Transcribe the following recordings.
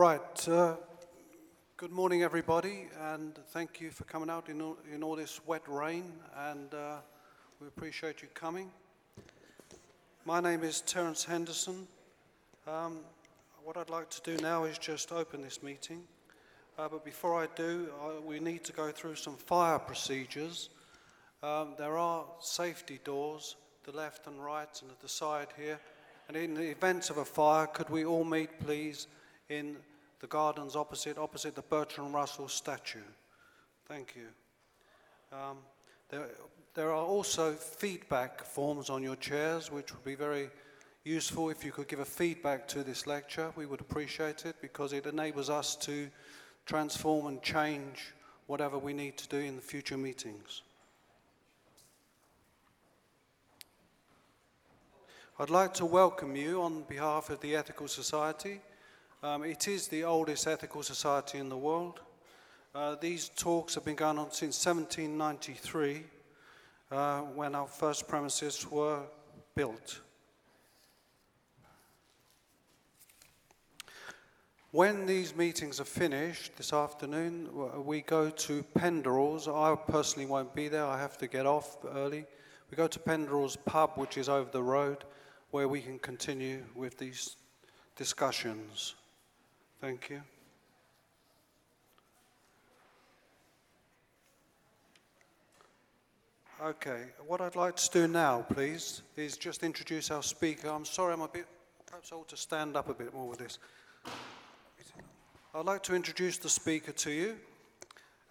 Right, good morning everybody, and thank you for coming out in all this wet rain, and we appreciate you coming. My name is Terence Henderson. What I'd like to do now is just open this meeting, but before I do, we need to go through some fire procedures. There are safety doors, the left and right and at the side here, and in the event of a fire, could we all meet please in the gardens opposite the Bertrand Russell statue. Thank you. There are also feedback forms on your chairs, which would be very useful if you could give a feedback to this lecture. We would appreciate it because it enables us to transform and change whatever we need to do in the future meetings. I'd like to welcome you on behalf of the Ethical Society. It is the oldest ethical society in the world. These talks have been going on since 1793, when our first premises were built. When these meetings are finished this afternoon, we go to Penderall's. I personally won't be there, I have to get off early. We go to Penderall's pub, which is over the road, where we can continue with these discussions. Thank you. Okay, what I'd like to do now, please, is just introduce our speaker. I'm sorry, perhaps I ought to stand up a bit more with this. I'd like to introduce the speaker to you.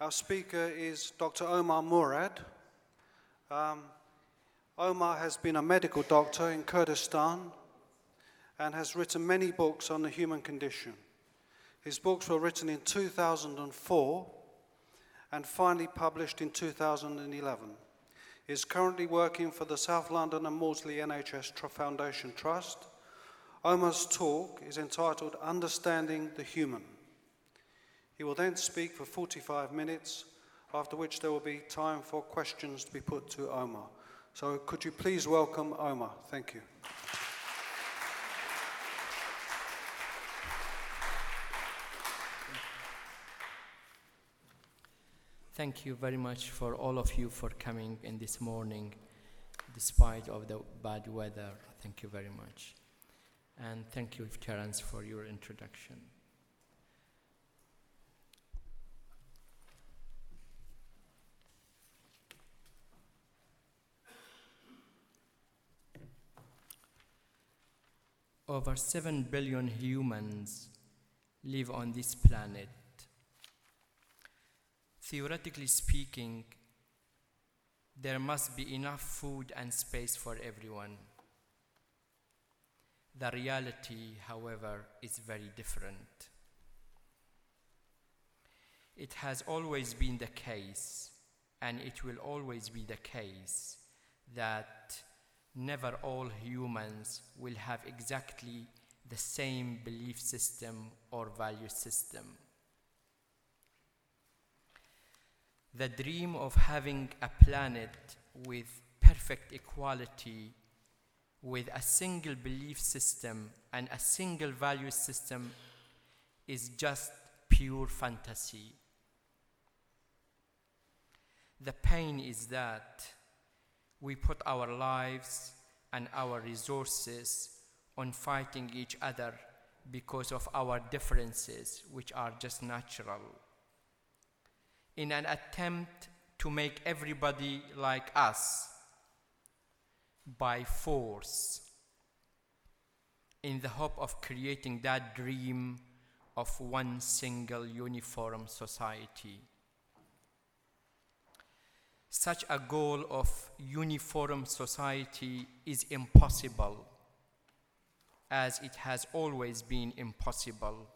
Our speaker is Dr. Omar Murad. Omar has been a medical doctor in Kurdistan and has written many books on the human condition. His books were written in 2004 and finally published in 2011. He is currently working for the South London and Maudsley NHS Foundation Trust. Omar's talk is entitled Understanding the Human. He will then speak for 45 minutes, after which there will be time for questions to be put to Omar. So could you please welcome Omar? Thank you. Thank you very much for all of you for coming in this morning, despite of the bad weather. Thank you very much. And thank you, Terence, for your introduction. Over 7 billion humans live on this planet. Theoretically speaking, there must be enough food and space for everyone. The reality, however, is very different. It has always been the case, and it will always be the case, that never all humans will have exactly the same belief system or value system. The dream of having a planet with perfect equality, with a single belief system and a single value system, is just pure fantasy. The pain is that we put our lives and our resources on fighting each other because of our differences, which are just natural, in an attempt to make everybody like us by force, in the hope of creating that dream of one single uniform society. Such a goal of uniform society is impossible, as it has always been impossible,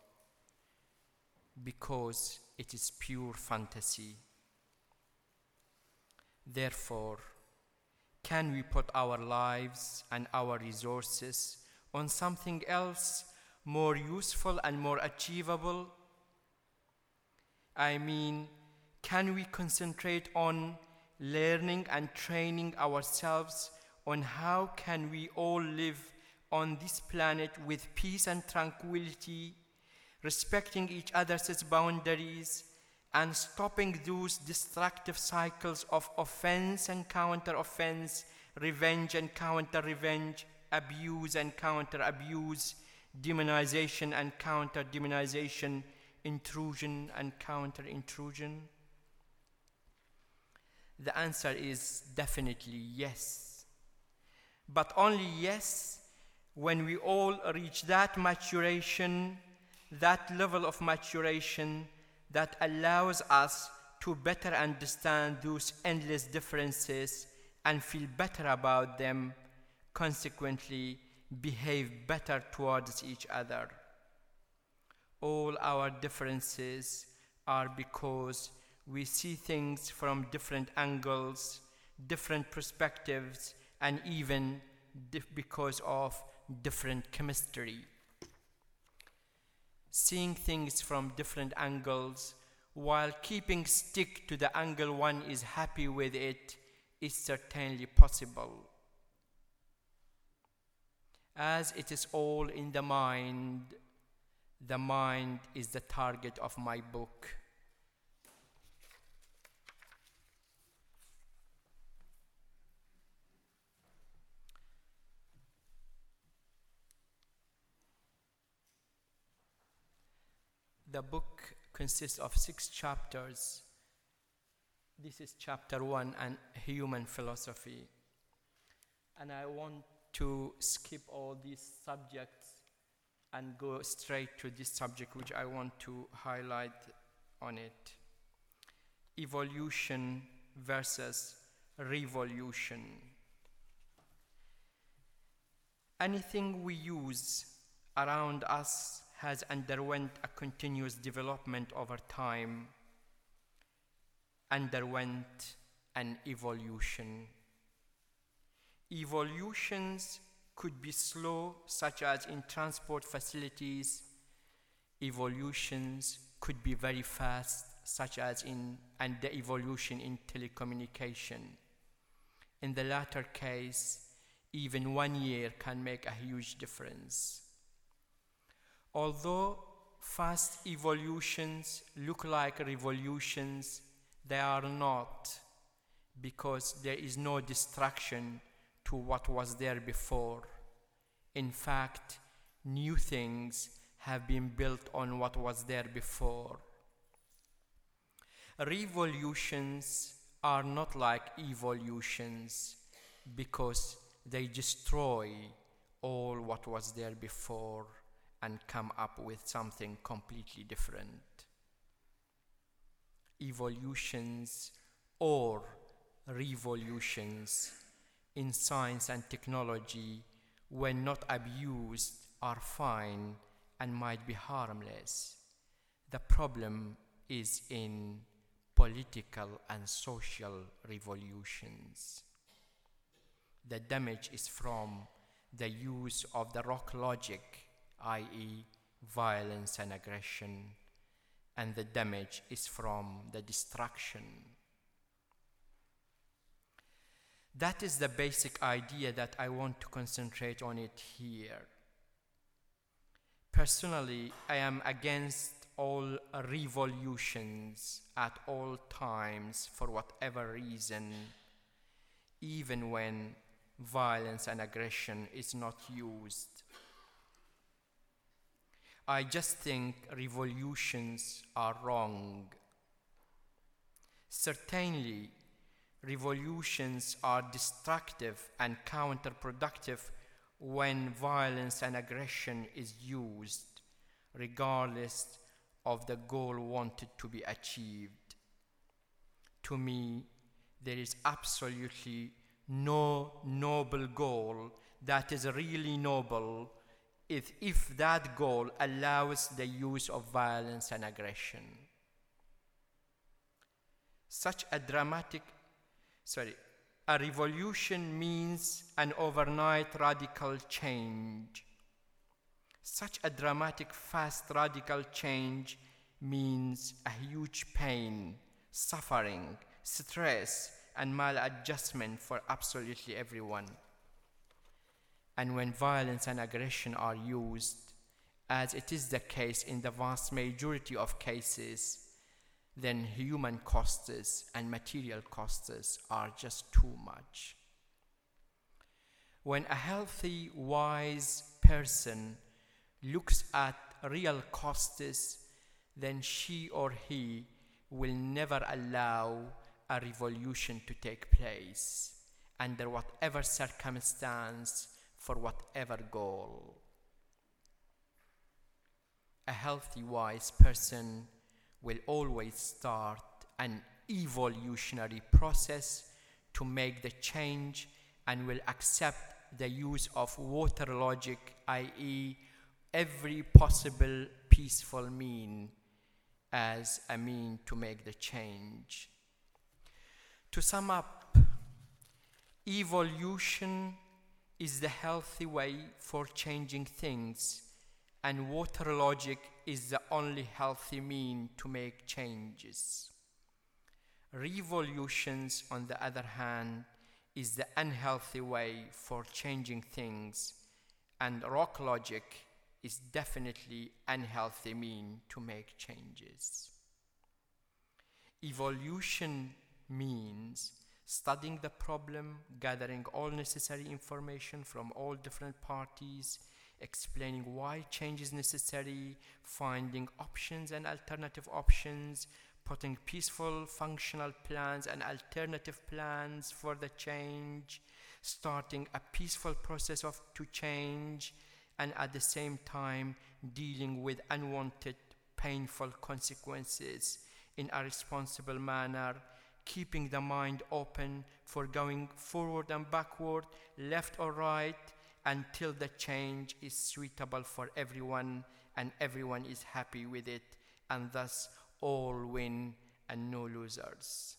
because it is pure fantasy. Therefore, can we put our lives and our resources on something else more useful and more achievable? I mean, can we concentrate on learning and training ourselves on how can we all live on this planet with peace and tranquility, respecting each other's boundaries, and stopping those destructive cycles of offense and counter-offense, revenge and counter-revenge, abuse and counter-abuse, demonization and counter-demonization, intrusion and counter-intrusion? The answer is definitely yes. But only yes when we all reach that maturation, that level of maturation that allows us to better understand those endless differences and feel better about them, consequently behave better towards each other. All our differences are because we see things from different angles, different perspectives, and even because of different chemistry. Seeing things from different angles while keeping stick to the angle one is happy with it is certainly possible. As it is all in the mind is the target of my book. The book consists of 6 chapters. This is chapter 1 on human philosophy. And I want to skip all these subjects and go straight to this subject which I want to highlight on it. Evolution versus revolution. Anything we use around us has underwent a continuous development over time, underwent an evolution. Evolutions could be slow, such as in transport facilities. Evolutions could be very fast, such as the evolution in telecommunication. In the latter case, even 1 year can make a huge difference. Although fast evolutions look like revolutions, they are not, because there is no destruction to what was there before. In fact, new things have been built on what was there before. Revolutions are not like evolutions, because they destroy all what was there before and come up with something completely different. Evolutions or revolutions in science and technology, when not abused, are fine and might be harmless. The problem is in political and social revolutions. The damage is from the use of the rock logic, i.e., violence and aggression, and the damage is from the destruction. That is the basic idea that I want to concentrate on it here. Personally, I am against all revolutions at all times for whatever reason, even when violence and aggression is not used. I just think revolutions are wrong. Certainly, revolutions are destructive and counterproductive when violence and aggression is used, regardless of the goal wanted to be achieved. To me, there is absolutely no noble goal that is really noble if that goal allows the use of violence and aggression. A revolution means an overnight radical change. Such a dramatic, fast radical change means a huge pain, suffering, stress, and maladjustment for absolutely everyone. And when violence and aggression are used, as it is the case in the vast majority of cases, then human costs and material costs are just too much. When a healthy, wise person looks at real costs, then she or he will never allow a revolution to take place under whatever circumstance, for whatever goal. A healthy, wise person will always start an evolutionary process to make the change and will accept the use of water logic, i.e., every possible peaceful mean as a mean to make the change. To sum up, evolution is the healthy way for changing things, and water logic is the only healthy mean to make changes. Revolutions, on the other hand, is the unhealthy way for changing things, and rock logic is definitely unhealthy mean to make changes. Evolution means studying the problem, gathering all necessary information from all different parties, explaining why change is necessary, finding options and alternative options, putting peaceful, functional plans and alternative plans for the change, starting a peaceful process to change, and at the same time dealing with unwanted, painful consequences in a responsible manner, keeping the mind open for going forward and backward, left or right, until the change is suitable for everyone and everyone is happy with it, and thus all win and no losers.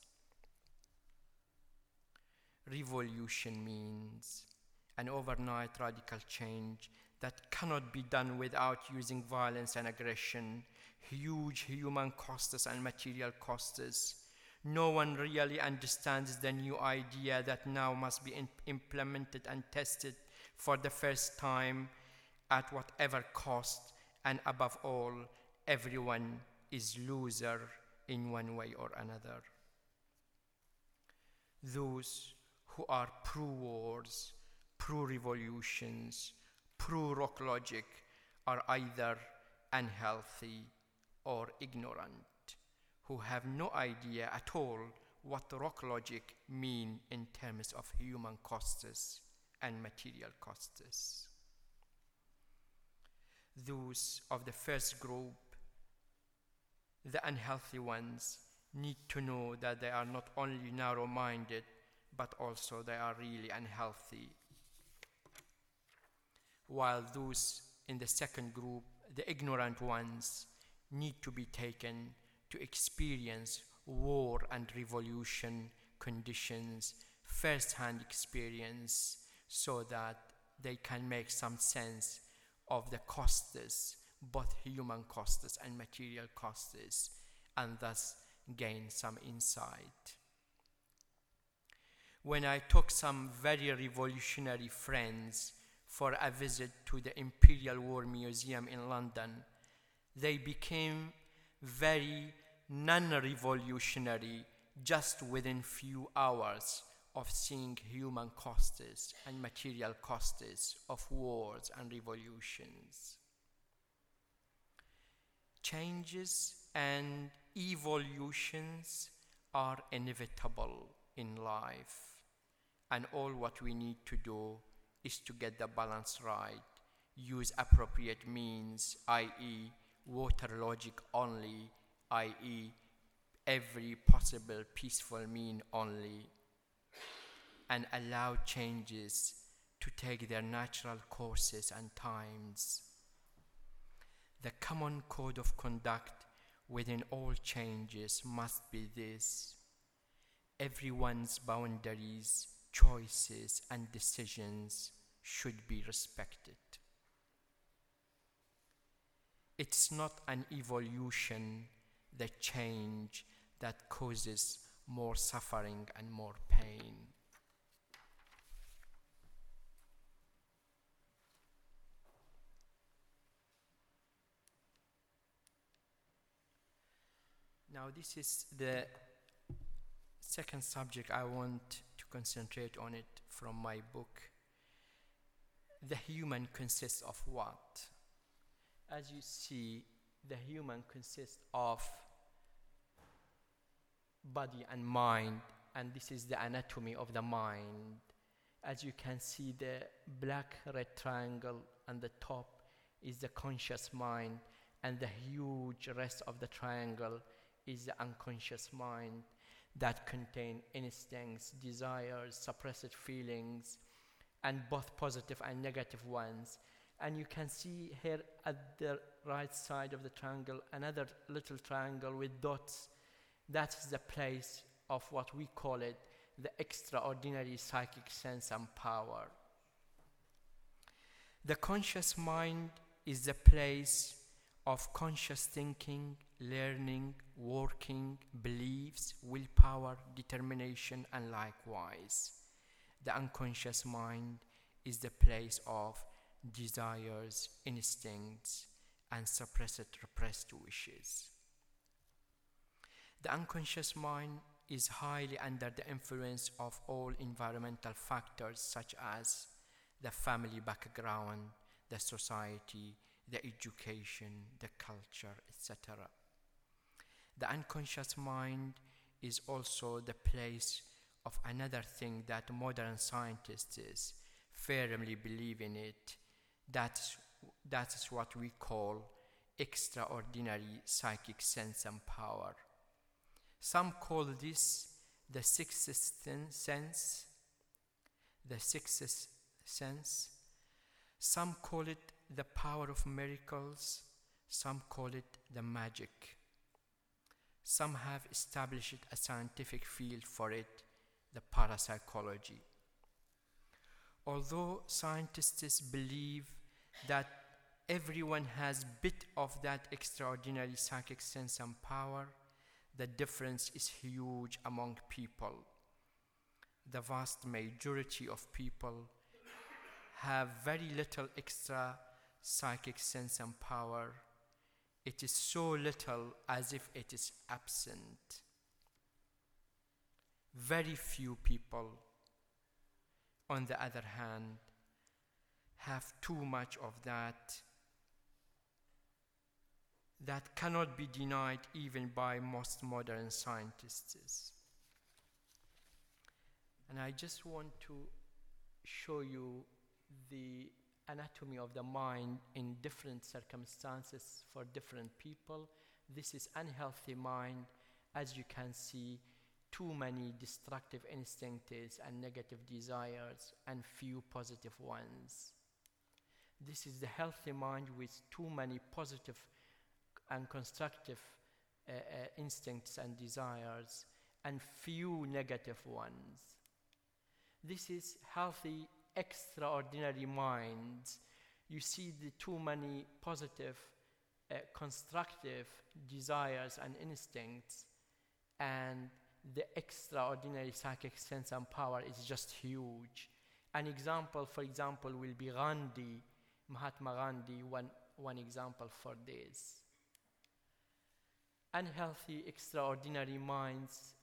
Revolution means an overnight radical change that cannot be done without using violence and aggression, huge human costs and material costs. No one really understands the new idea that now must be implemented and tested for the first time at whatever cost, and above all, everyone is loser in one way or another. Those who are pro-wars, pro-revolutions, pro-rock logic are either unhealthy or ignorant, who have no idea at all what rock logic mean in terms of human costs and material costs. Those of the first group, the unhealthy ones, need to know that they are not only narrow-minded, but also they are really unhealthy. While those in the second group, the ignorant ones, need to be taken to experience war and revolution conditions, first-hand experience, so that they can make some sense of the costs, both human costs and material costs, and thus gain some insight. When I took some very revolutionary friends for a visit to the Imperial War Museum in London, they became very non-revolutionary just within few hours of seeing human costs and material costs of wars and revolutions. Changes and evolutions are inevitable in life, and all what we need to do is to get the balance right, use appropriate means, i.e., water logic only, i.e., every possible peaceful mean only, and allow changes to take their natural courses and times. The common code of conduct within all changes must be this: everyone's boundaries, choices, and decisions should be respected. It's not an evolution, the change, that causes more suffering and more pain. Now, this is the second subject I want to concentrate on it from my book. The human consists of what? As you see, the human consists of body and mind, and this is the anatomy of the mind. As you can see, the black red triangle on the top is the conscious mind, and the huge rest of the triangle is the unconscious mind that contain instincts, desires, suppressed feelings, and both positive and negative ones. And you can see here at the right side of the triangle, another little triangle with dots. That's the place of what we call it, the extraordinary psychic sense and power. The conscious mind is the place of conscious thinking, learning, working, beliefs, willpower, determination, and likewise. The unconscious mind is the place of desires, instincts, and suppressed, repressed wishes. The unconscious mind is highly under the influence of all environmental factors such as the family background, the society, the education, the culture, etc. The unconscious mind is also the place of another thing that modern scientists firmly believe in it. That's what we call extraordinary psychic sense and power. Some call this the sixth sense. Some call it the power of miracles. Some call it the magic. Some have established a scientific field for it, the parapsychology. Although scientists believe that everyone has a bit of that extraordinary psychic sense and power, the difference is huge among people. The vast majority of people have very little extra psychic sense and power. It is so little as if it is absent. Very few people, on the other hand, have too much of that. That cannot be denied even by most modern scientists. And I just want to show you the anatomy of the mind in different circumstances for different people. This is unhealthy mind. As you can see, too many destructive instincts and negative desires and few positive ones. This is the healthy mind with too many positive and constructive instincts and desires and few negative ones. This is healthy extraordinary minds. You see the too many positive, constructive desires and instincts, and the extraordinary psychic sense and power is just huge. An example, for example, will be Gandhi, Mahatma Gandhi, one example for this. Unhealthy extraordinary minds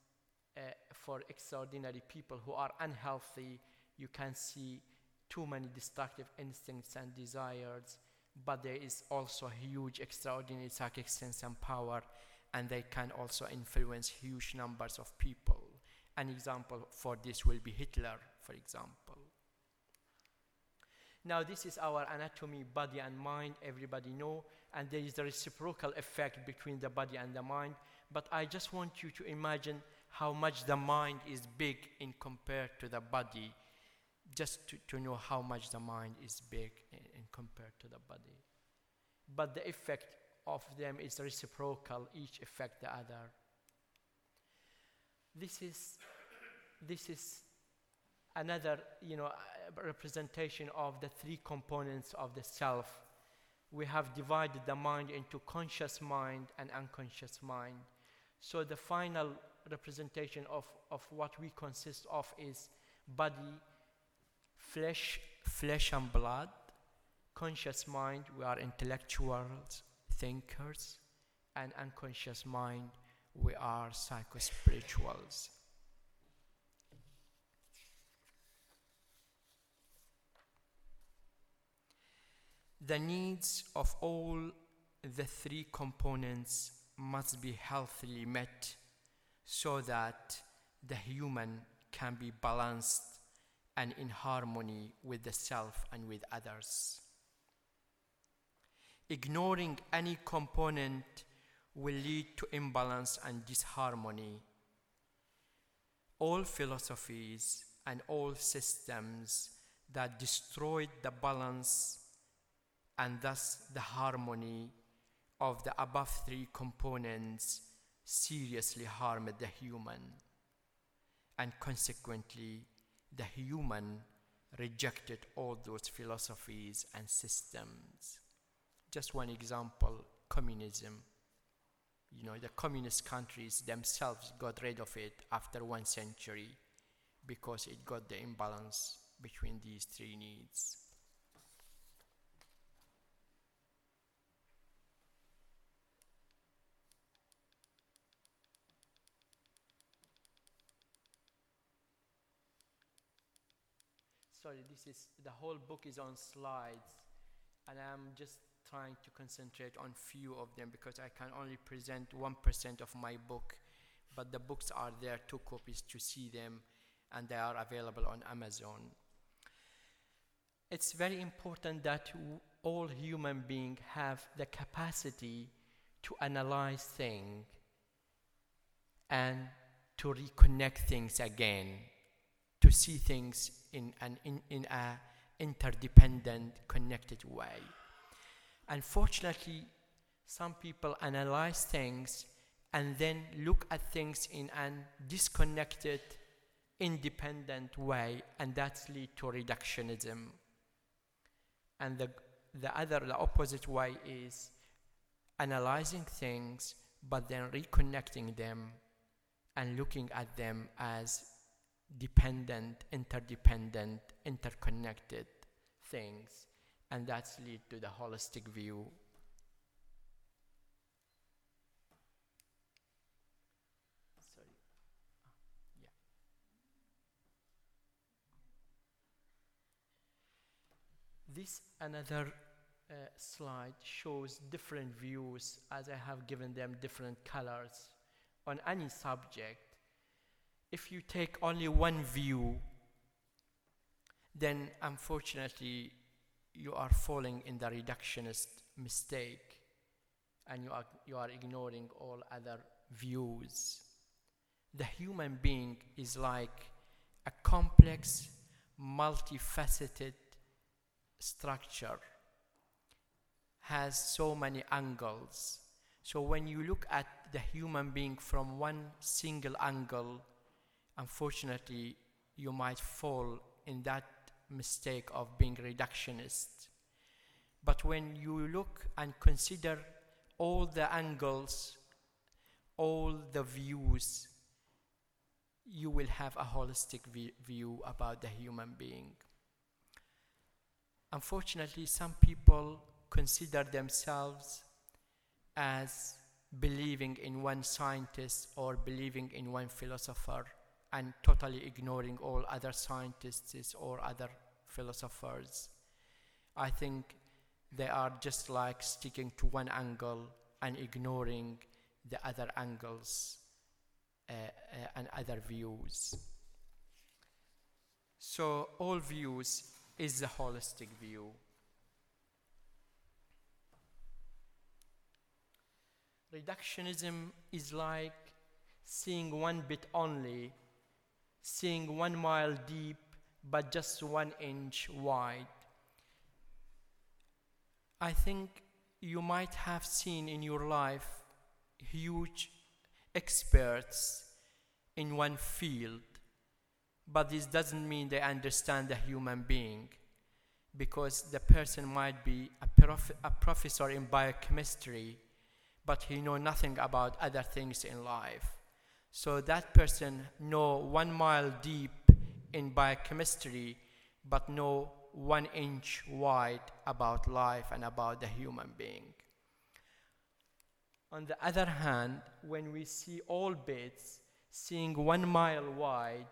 for extraordinary people who are unhealthy, you can see too many destructive instincts and desires, but there is also huge extraordinary psychic sense and power, and they can also influence huge numbers of people. An example for this will be Hitler, for example. Now, this is our anatomy, body and mind, everybody know, and there is the reciprocal effect between the body and the mind, but I just want you to imagine how much the mind is big in compared to the body, just to know how much the mind is big in compared to the body. But the effect of them is reciprocal, each affect the other. This is another, representation of the three components of the self. We have divided the mind into conscious mind and unconscious mind. So the final representation of what we consist of is body, flesh and blood, conscious mind, we are intellectuals, thinkers, and unconscious mind, we are psychospirituals. The needs of all the three components must be healthily met so that the human can be balanced and in harmony with the self and with others. Ignoring any component will lead to imbalance and disharmony. All philosophies and all systems that destroyed the balance and thus the harmony of the above three components seriously harmed the human, and consequently the human rejected all those philosophies and systems. Just one example, communism. You know, the communist countries themselves got rid of it after 1 century because it got the imbalance between these three needs. Sorry, the whole book is on slides, and I'm just trying to concentrate on few of them because I can only present 1% of my book, but the books are there, 2 copies to see them, and they are available on Amazon. It's very important that all human beings have the capacity to analyze things and to reconnect things again, to see things in an interdependent, connected way. Unfortunately, some people analyze things and then look at things in a disconnected, independent way, and that leads to reductionism. And the opposite way is analyzing things, but then reconnecting them and looking at them as dependent, interdependent, interconnected things, and that's lead to the holistic view. Sorry. Yeah. This another slide shows different views, as I have given them different colors on any subject. If you take only one view, then unfortunately you are falling in the reductionist mistake, and you are ignoring all other views. The human being is like a complex, multifaceted structure, has so many angles. So when you look at the human being from one single angle, unfortunately, you might fall in that mistake of being reductionist. But when you look and consider all the angles, all the views, you will have a holistic view about the human being. Unfortunately, some people consider themselves as believing in one scientist or believing in one philosopher, and totally ignoring all other scientists or other philosophers. I think they are just like sticking to one angle and ignoring the other angles and other views. So all views is the holistic view. Reductionism is like seeing one bit only, seeing 1 mile deep, but just 1 inch wide. I think you might have seen in your life huge experts in one field, but this doesn't mean they understand the human being, because the person might be a professor in biochemistry, but he knows nothing about other things in life. So that person know 1 mile deep in biochemistry, but know 1 inch wide about life and about the human being. On the other hand, when we see all bits, seeing 1 mile wide,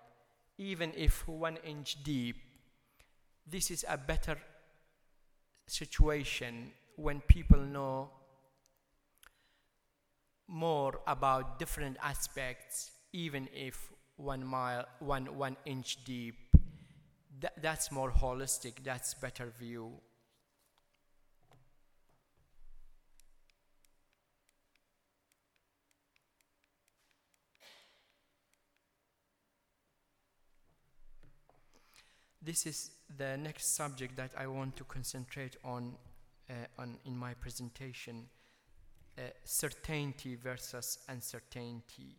even if 1 inch deep, this is a better situation when people know more about different aspects, even if 1 mile, one inch deep. That's more holistic, that's better view. This is the next subject that I want to concentrate on in my presentation, certainty versus uncertainty.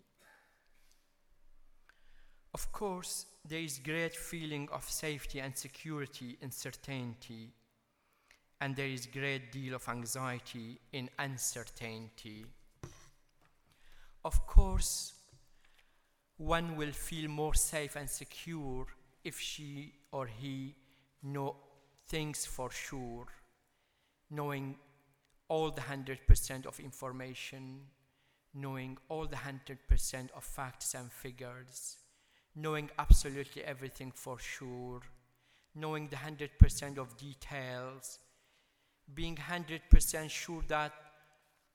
Of course, there is great feeling of safety and security in certainty, and there is great deal of anxiety in uncertainty. Of course, one will feel more safe and secure if she or he know things for sure, knowing all the 100% of information, knowing all the 100% of facts and figures, knowing absolutely everything for sure, knowing the 100% of details, being 100% sure that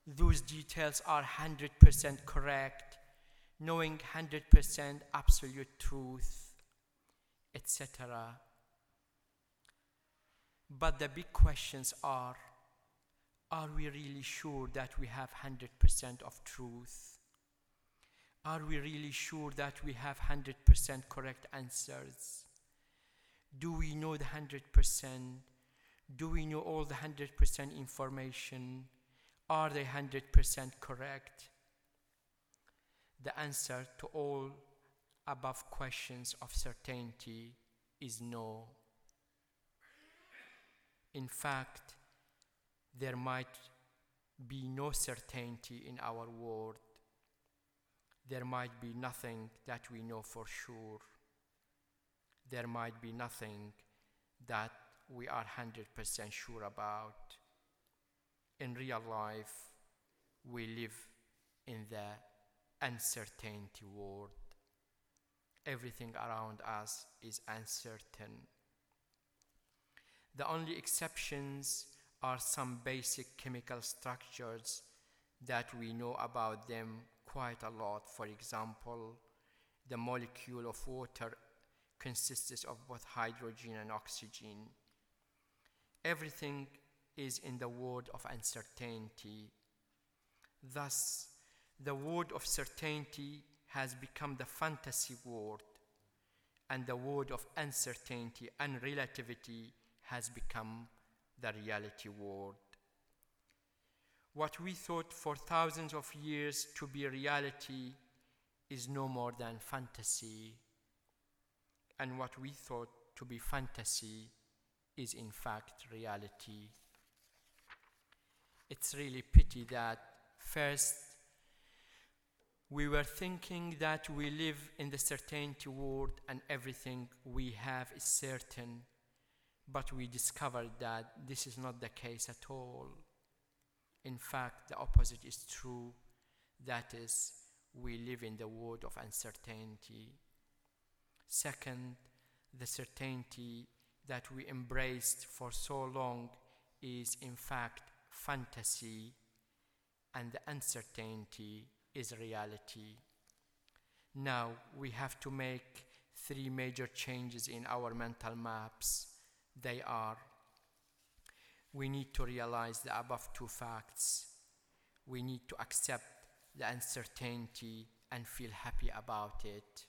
those details are 100% correct, knowing 100% absolute truth, etc. But the big questions are we really sure that we have 100% of truth? Are we really sure that we have 100% correct answers? Do we know the 100%? Do we know all the 100% information? Are they 100% correct? The answer to all above questions of certainty is no. In fact, there might be no certainty in our world. There might be nothing that we know for sure. There might be nothing that we are 100% sure about. In real life, we live in the uncertainty world. Everything around us is uncertain. The only exceptions are some basic chemical structures that we know about them quite a lot. For example, the molecule of water consists of both hydrogen and oxygen. Everything is in the world of uncertainty. Thus, the world of certainty has become the fantasy world, and the world of uncertainty and relativity has become the reality world. What we thought for thousands of years to be reality is no more than fantasy, and what we thought to be fantasy is in fact reality. It's really pity that first we were thinking that we live in the certainty world and everything we have is certain, but we discovered that this is not the case at all. In fact, the opposite is true. That is, we live in the world of uncertainty. Second, the certainty that we embraced for so long is in fact fantasy, and the uncertainty is reality. Now we have to make 3 major changes in our mental maps. They are, we need to realize the above 2 facts. We need to accept the uncertainty and feel happy about it.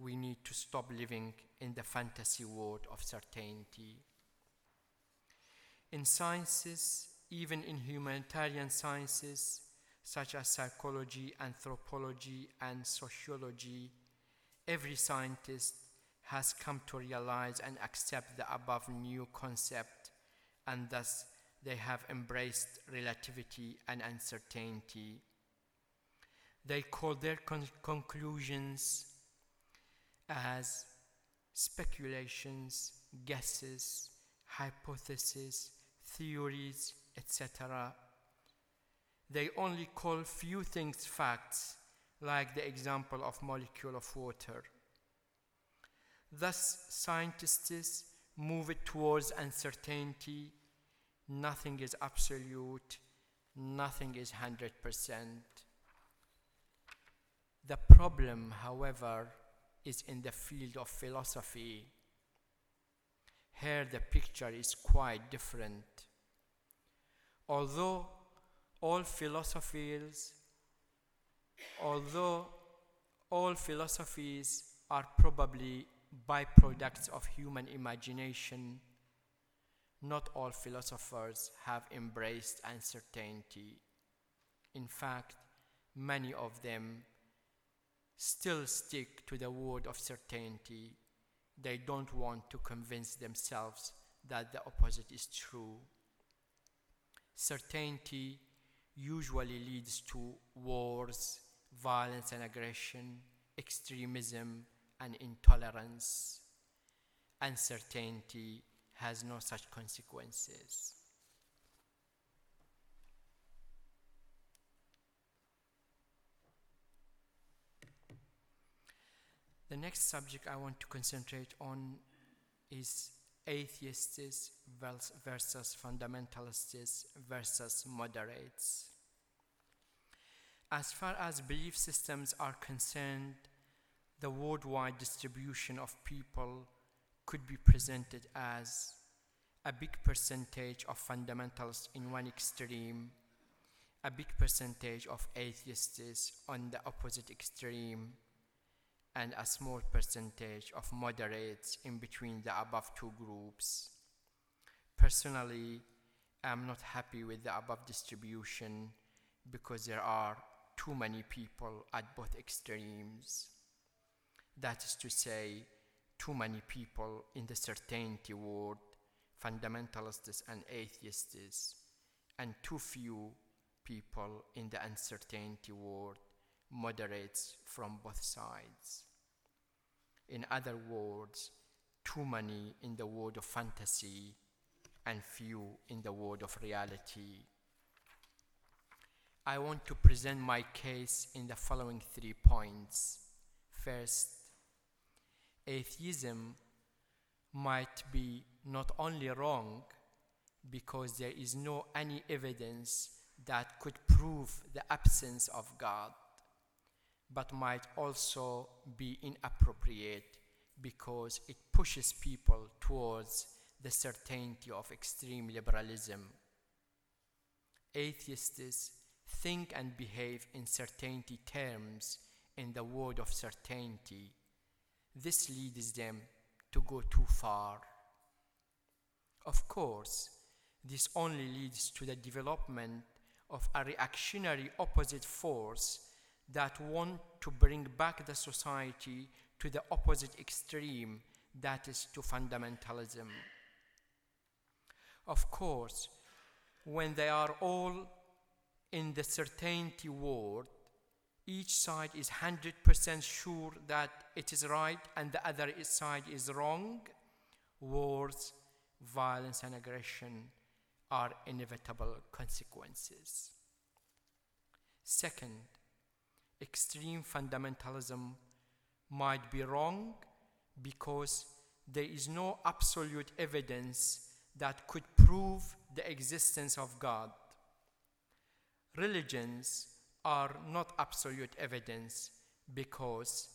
We need to stop living in the fantasy world of certainty. In sciences, even in humanitarian sciences, such as psychology, anthropology, and sociology, every scientist has come to realize and accept the above new concept, and thus they have embraced relativity and uncertainty. They call their conclusions as speculations, guesses, hypotheses, theories, etc. They only call few things facts, like the example of molecule of water. Thus, scientists move it towards uncertainty. Nothing is absolute, nothing is 100%. The problem, however, is in the field of philosophy. Here the picture is quite different. Although all philosophies are probably byproducts of human imagination, not all philosophers have embraced uncertainty. In fact, many of them still stick to the word of certainty. They don't want to convince themselves that the opposite is true. Certainty usually leads to wars, violence and aggression, extremism and intolerance. Uncertainty has no such consequences. The next subject I want to concentrate on is atheists versus fundamentalists versus moderates. As far as belief systems are concerned, the worldwide distribution of people could be presented as a big percentage of fundamentalists in one extreme, a big percentage of atheists on the opposite extreme, and a small percentage of moderates in between the above two groups. Personally, I'm not happy with the above distribution because there are too many people at both extremes. That is to say, too many people in the certainty world, fundamentalists and atheists, and too few people in the uncertainty world, moderates from both sides. In other words, too many in the world of fantasy and few in the world of reality. I want to present my case in the following 3 points. First, atheism might be not only wrong because there is no any evidence that could prove the absence of God, but might also be inappropriate because it pushes people towards the certainty of extreme liberalism. Atheists think and behave in certainty terms in the world of certainty. This leads them to go too far. Of course, this only leads to the development of a reactionary opposite force that want to bring back the society to the opposite extreme, that is to fundamentalism. Of course, when they are all in the certainty world, each side is 100% sure that it is right and the other side is wrong, wars, violence, and aggression are inevitable consequences. Second, extreme fundamentalism might be wrong because there is no absolute evidence that could prove the existence of God. Religions are not absolute evidence because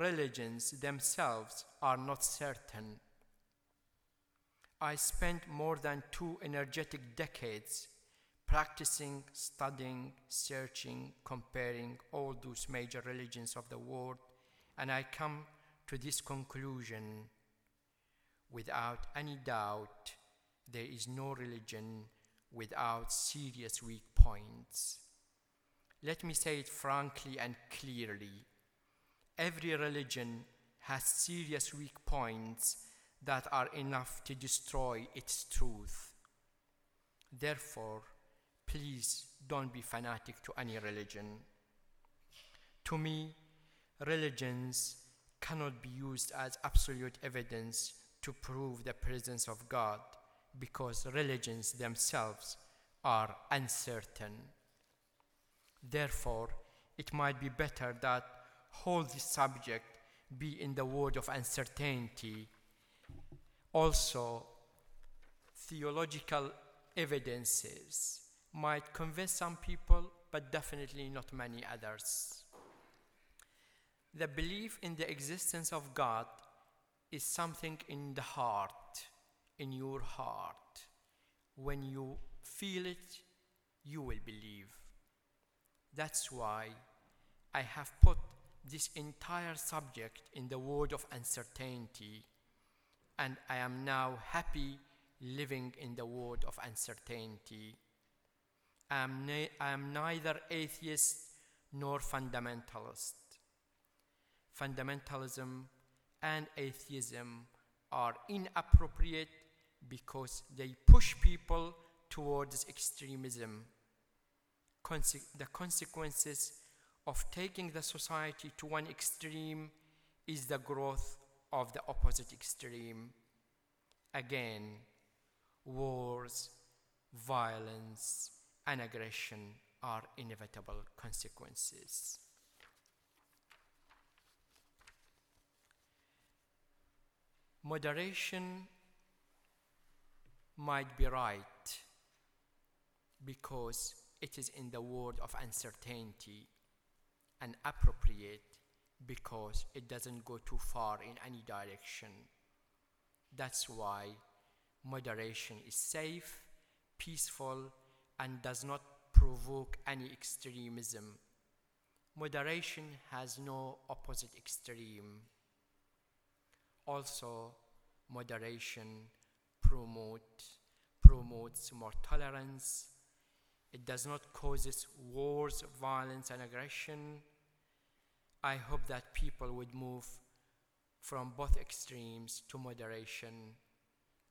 religions themselves are not certain. I spent more than 2 energetic decades practicing, studying, searching, comparing all those major religions of the world, and I come to this conclusion. Without any doubt, there is no religion without serious weak points. Let me say it frankly and clearly. Every religion has serious weak points that are enough to destroy its truth. Therefore, please don't be fanatic to any religion. To me, religions cannot be used as absolute evidence to prove the presence of God because religions themselves are uncertain. Therefore, it might be better that all this subject be in the world of uncertainty. Also, theological evidences might convince some people, but definitely not many others. The belief in the existence of God is something in the heart, in your heart. When you feel it, you will believe. That's why I have put this entire subject in the world of uncertainty, and I am now happy living in the world of uncertainty. I am neither atheist nor fundamentalist. Fundamentalism and atheism are inappropriate because they push people towards extremism. The consequences of taking the society to one extreme is the growth of the opposite extreme. Again, wars, violence, and aggression are inevitable consequences. Moderation might be right because it is in the world of uncertainty, and appropriate because it doesn't go too far in any direction. That's why moderation is safe, peaceful, and does not provoke any extremism. Moderation has no opposite extreme. Also, moderation promotes more tolerance. It does not cause wars, violence, and aggression. I hope that people would move from both extremes to moderation.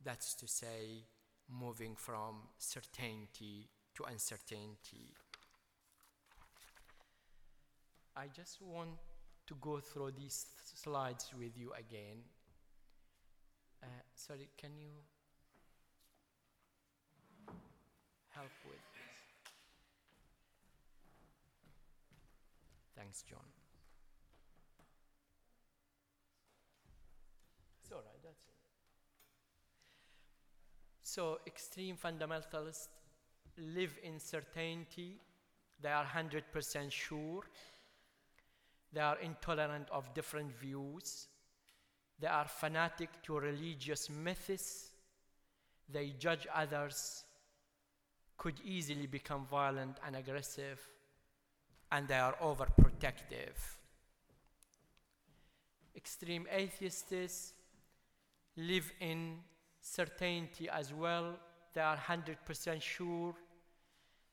That's to say, moving from certainty to uncertainty. I just want to go through these slides with you again. Sorry, can you help with this? Thanks, John. It's all right, that's it. So extreme fundamentalists live in certainty. They are 100% sure. They are intolerant of different views. They are fanatic to religious myths. They judge others, could easily become violent and aggressive, and they are overprotective. Extreme atheists live in certainty as well. They are 100% sure.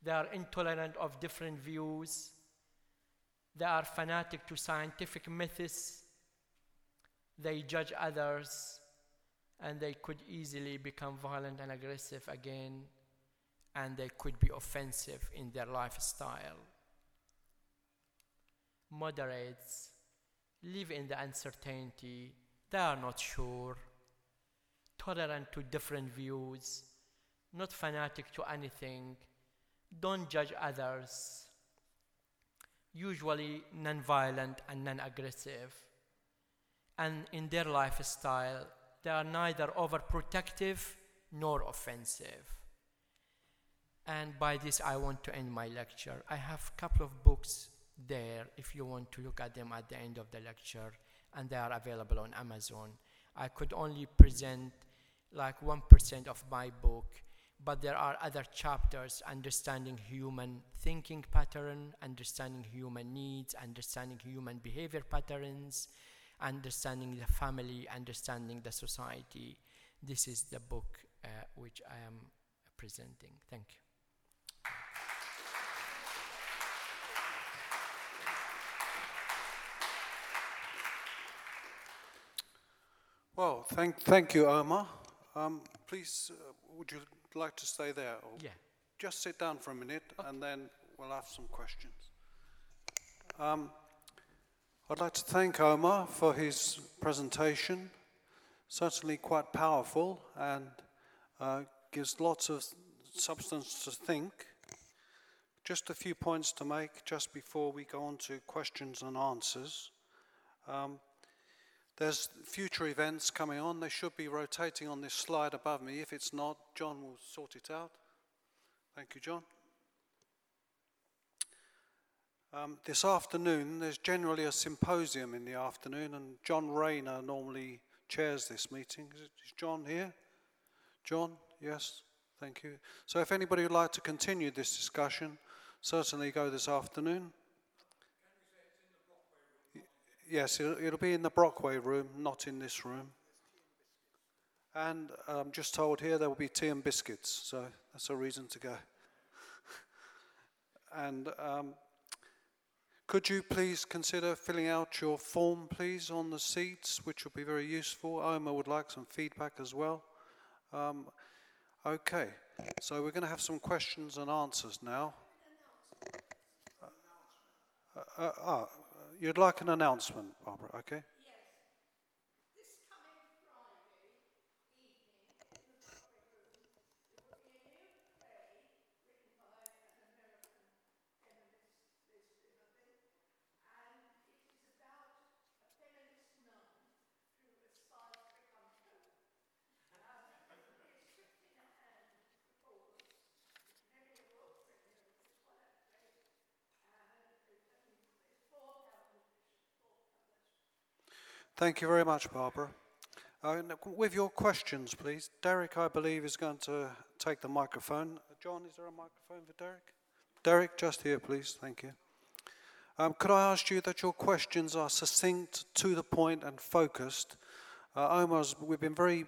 They are intolerant of different views. They are fanatic to scientific myths. They judge others, and they could easily become violent and aggressive again, and they could be offensive in their lifestyle. Moderates live in the uncertainty. They are not sure, tolerant to different views, not fanatic to anything, don't judge others, usually non-violent and non-aggressive. And in their lifestyle, they are neither overprotective nor offensive. And by this, I want to end my lecture. I have a couple of books there if you want to look at them at the end of the lecture, and they are available on Amazon. I could only present like 1% of my book, but there are other chapters, understanding human thinking pattern, understanding human needs, understanding human behavior patterns, understanding the family, understanding the society. This is the book which I am presenting. Thank you. Well, thank you, Omar. Please, would you like to stay there? Or yeah. Just sit down for a minute, okay, and then we'll have some questions. I'd like to thank Omar for his presentation. Certainly quite powerful, and gives lots of substance to think. Just a few points to make just before we go on to questions and answers. There's future events coming on. They should be rotating on this slide above me. If it's not, John will sort it out. Thank you, John. This afternoon, there's generally a symposium in the afternoon, and John Rayner normally chairs this meeting. Is John here? John, yes, thank you. So if anybody would like to continue this discussion, certainly go this afternoon. Yes, it'll be in the Brockway room, not in this room. And I'm just told here there will be tea and biscuits, so that's a reason to go. And could you please consider filling out your form, please, on the seats, which will be very useful. Omar would like some feedback as well. Okay, so we're going to have some questions and answers now. You'd like an announcement, Barbara, okay? Thank you very much, Barbara. With your questions, please. Derek, I believe, is going to take the microphone. John, is there a microphone for Derek? Derek, just here, please. Thank you. Could I ask you that your questions are succinct, to the point, and focused? Omar's, we've been very,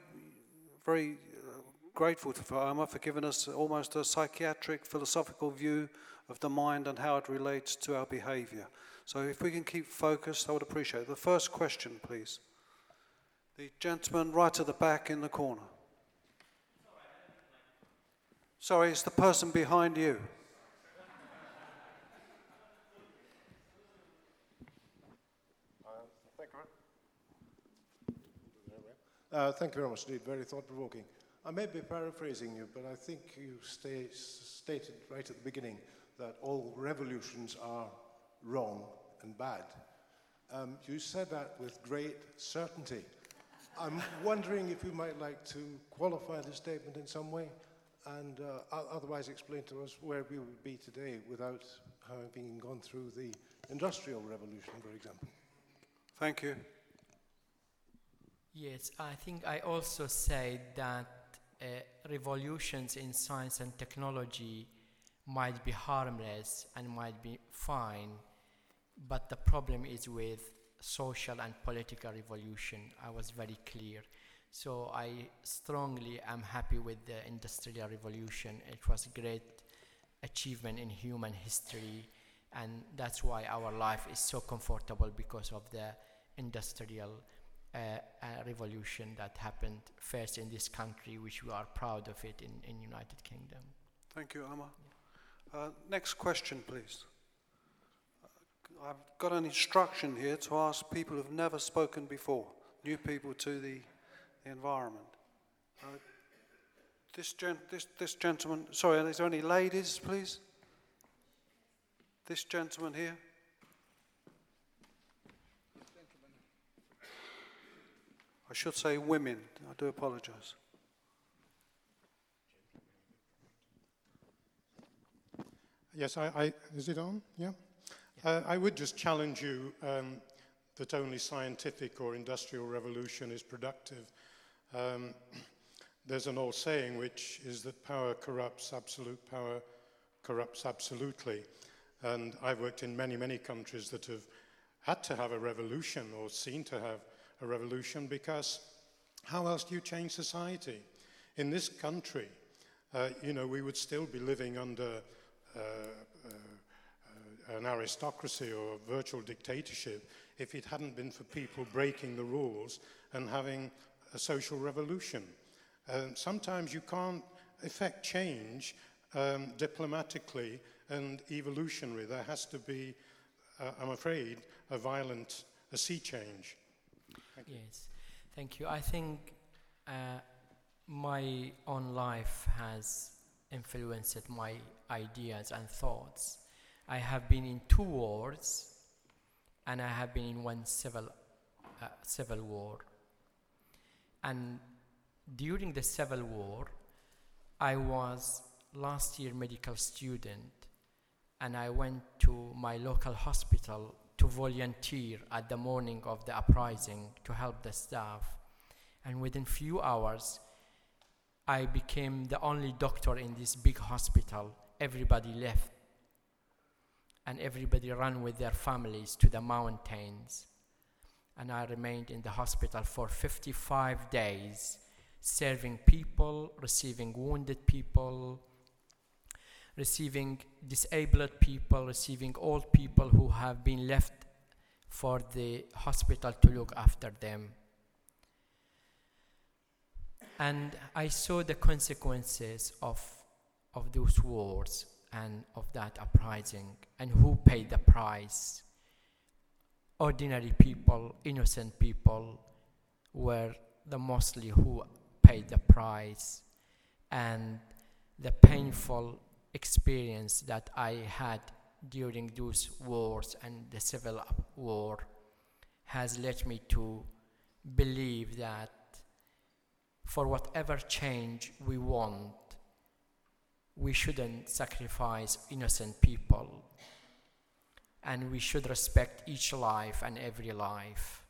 very grateful to Omar for giving us almost a psychiatric, philosophical view of the mind and how it relates to our behavior. So if we can keep focused, I would appreciate it. The first question, please. The gentleman right at the back in the corner. Sorry, it's the person behind you. Thank you very much indeed. Very thought-provoking. I may be paraphrasing you, but I think you stated right at the beginning that all revolutions are wrong and bad. You said that with great certainty. I'm wondering if you might like to qualify the statement in some way and otherwise explain to us where we would be today without having gone through the Industrial Revolution, for example. Thank you. Yes, I think I also said that revolutions in science and technology might be harmless and might be fine, but the problem is with social and political revolution. I was very clear. So I strongly am happy with the Industrial Revolution. It was a great achievement in human history, and that's why our life is so comfortable, because of the Industrial Revolution that happened first in this country, which we are proud of it in United Kingdom. Thank you, Omar. Yeah. Next question, please. I've got an instruction here to ask people who've never spoken before, new people to the environment. This gentleman, sorry, is there any ladies, please? This gentleman here. I should say women, I do apologize. Yes, is it on? Yeah. I would just challenge you that only scientific or industrial revolution is productive. There's an old saying, which is that power corrupts absolutely. And I've worked in many, many countries that have had to have a revolution or seen to have a revolution, because how else do you change society? In this country, we would still be living under an aristocracy or a virtual dictatorship if it hadn't been for people breaking the rules and having a social revolution. Sometimes you can't effect change diplomatically and evolutionary. There has to be, I'm afraid, a sea change. Thank you. I think my own life has influenced my ideas and thoughts. I have been in two wars, and I have been in one civil war. And during the Civil War, I was last year medical student, and I went to my local hospital to volunteer at the morning of the uprising to help the staff. And within few hours, I became the only doctor in this big hospital. Everybody left, and everybody ran with their families to the mountains. And I remained in the hospital for 55 days, serving people, receiving wounded people, receiving disabled people, receiving old people who have been left for the hospital to look after them. And I saw the consequences of those wars and of that uprising, and who paid the price. Ordinary people, innocent people, were the mostly who paid the price, and the painful experience that I had during those wars and the civil war has led me to believe that for whatever change we want, we shouldn't sacrifice innocent people, and we should respect each life and every life.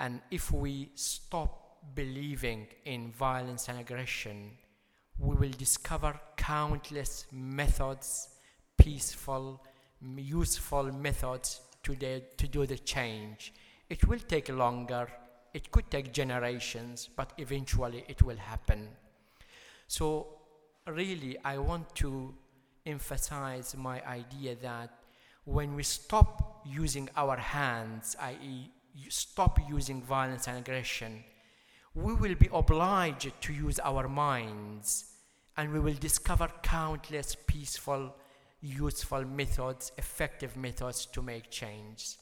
And if we stop believing in violence and aggression, we will discover countless methods, peaceful, useful methods today to do the change. It will take longer, it could take generations, but eventually it will happen. So really, I want to emphasize my idea that when we stop using our hands, i.e., stop using violence and aggression, we will be obliged to use our minds, and we will discover countless peaceful, useful methods, effective methods to make change.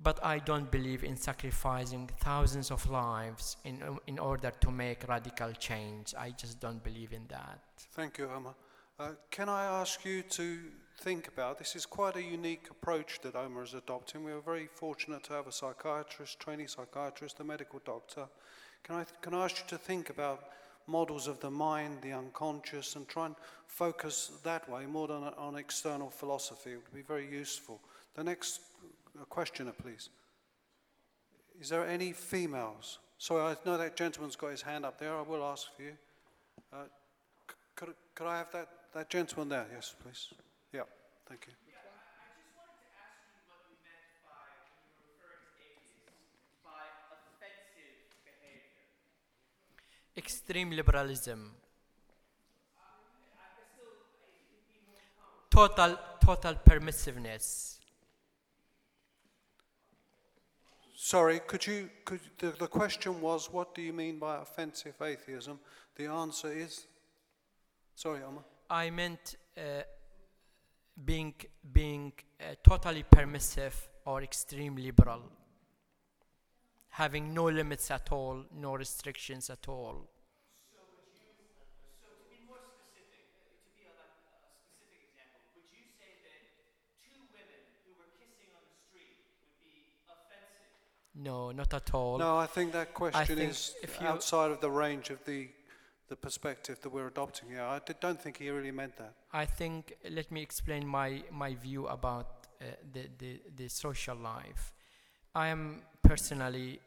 But I don't believe in sacrificing thousands of lives in order to make radical change. I just don't believe in that. Thank you, Omar. Can I ask you to think about, this is quite a unique approach that Omar is adopting. We are very fortunate to have a psychiatrist, trainee psychiatrist, a medical doctor. Can I ask you to think about models of the mind, the unconscious, and try and focus that way more than on external philosophy? It would be very useful. The next questioner, please. Is there any females? Sorry, I know that gentleman's got his hand up there. I will ask for you. Could I have that gentleman there? Yes, please. Yeah, thank you. Extreme liberalism. Total permissiveness. Sorry, the question was, what do you mean by offensive atheism? The answer is, sorry, Omar. I meant being totally permissive or extreme liberal, having no limits at all, no restrictions at all. No, not at all. No, I think that question is outside of the range of the perspective that we're adopting here. I don't think he really meant that. I think, let me explain my view about the social life. I am personally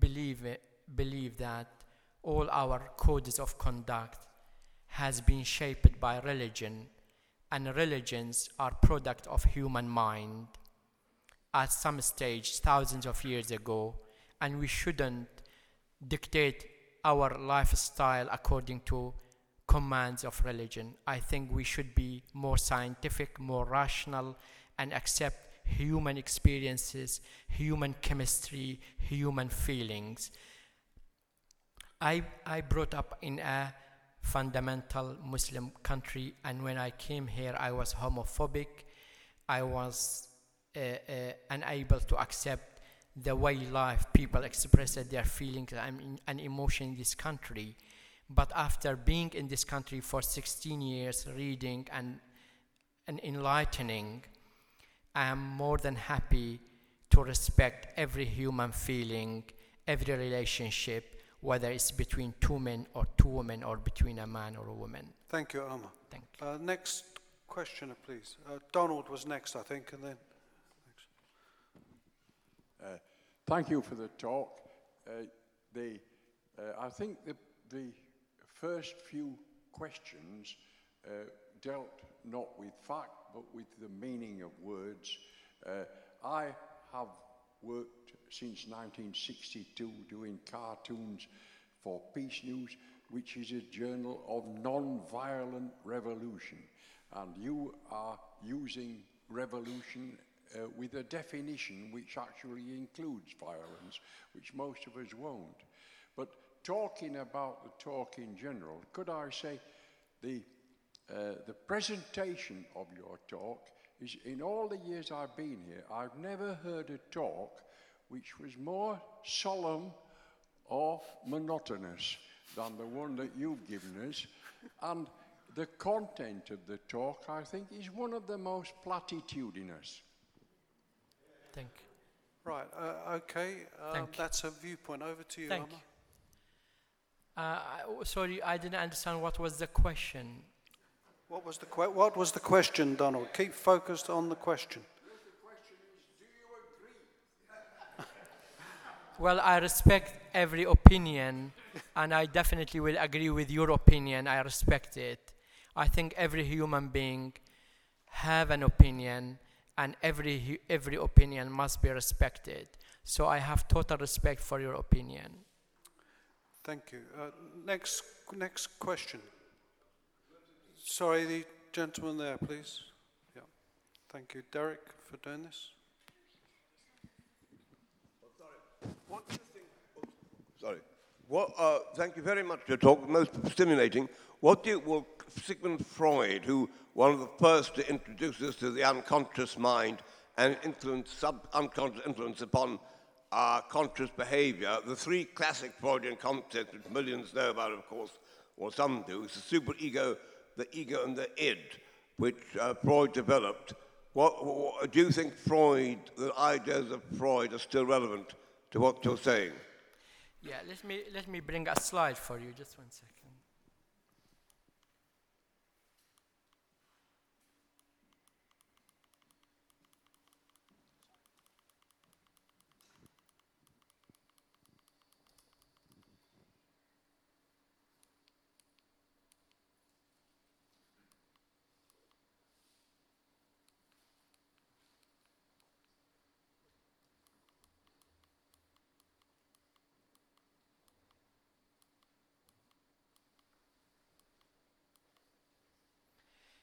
believe that all our codes of conduct has been shaped by religion, and religions are product of human mind at some stage thousands of years ago, and we shouldn't dictate our lifestyle according to commands of religion. I think we should be more scientific, more rational, and accept human experiences, human chemistry, human feelings. I brought up in a fundamental Muslim country, and when I came here, I was homophobic. I was unable to accept the way life people expressed their feelings and emotion in this country. But after being in this country for 16 years, reading and enlightening, I am more than happy to respect every human feeling, every relationship, whether it's between two men or two women or between a man or a woman. Thank you, Omar. Thank you. Next questioner, please. Donald was next, I think, and then... Thank you for the talk. I think the first few questions dealt not with fact, but with the meaning of words. I have worked since 1962 doing cartoons for Peace News, which is a journal of non-violent revolution. And you are using revolution with a definition which actually includes violence, which most of us won't. But talking about the talk in general, could I say the presentation of your talk is, in all the years I've been here, I've never heard a talk which was more solemn or monotonous than the one that you've given us. And the content of the talk, I think, is one of the most platitudinous. Thank you. Right, okay, that's a viewpoint. Over to you, Omar. Sorry, I didn't understand what was the question. What was the question, Donald? Keep focused on the question. The question is, do you agree? Well, I respect every opinion, and I definitely will agree with your opinion. I respect it. I think every human being have an opinion, and every opinion must be respected. So I have total respect for your opinion. Thank you. Next question. Sorry, the gentleman there, please. Yeah. Thank you, Derek, for doing this. What do you think? Sorry. Thank you very much for your talk. Most stimulating. Sigmund Freud, who one of the first to introduce us to the unconscious mind and unconscious influence upon our conscious behavior, the three classic Freudian concepts which millions know about, of course, or some do, is the superego, the ego and the id, which Freud developed. Do you think the ideas of Freud are still relevant to what you're saying? Yeah, let me bring a slide for you, just 1 second.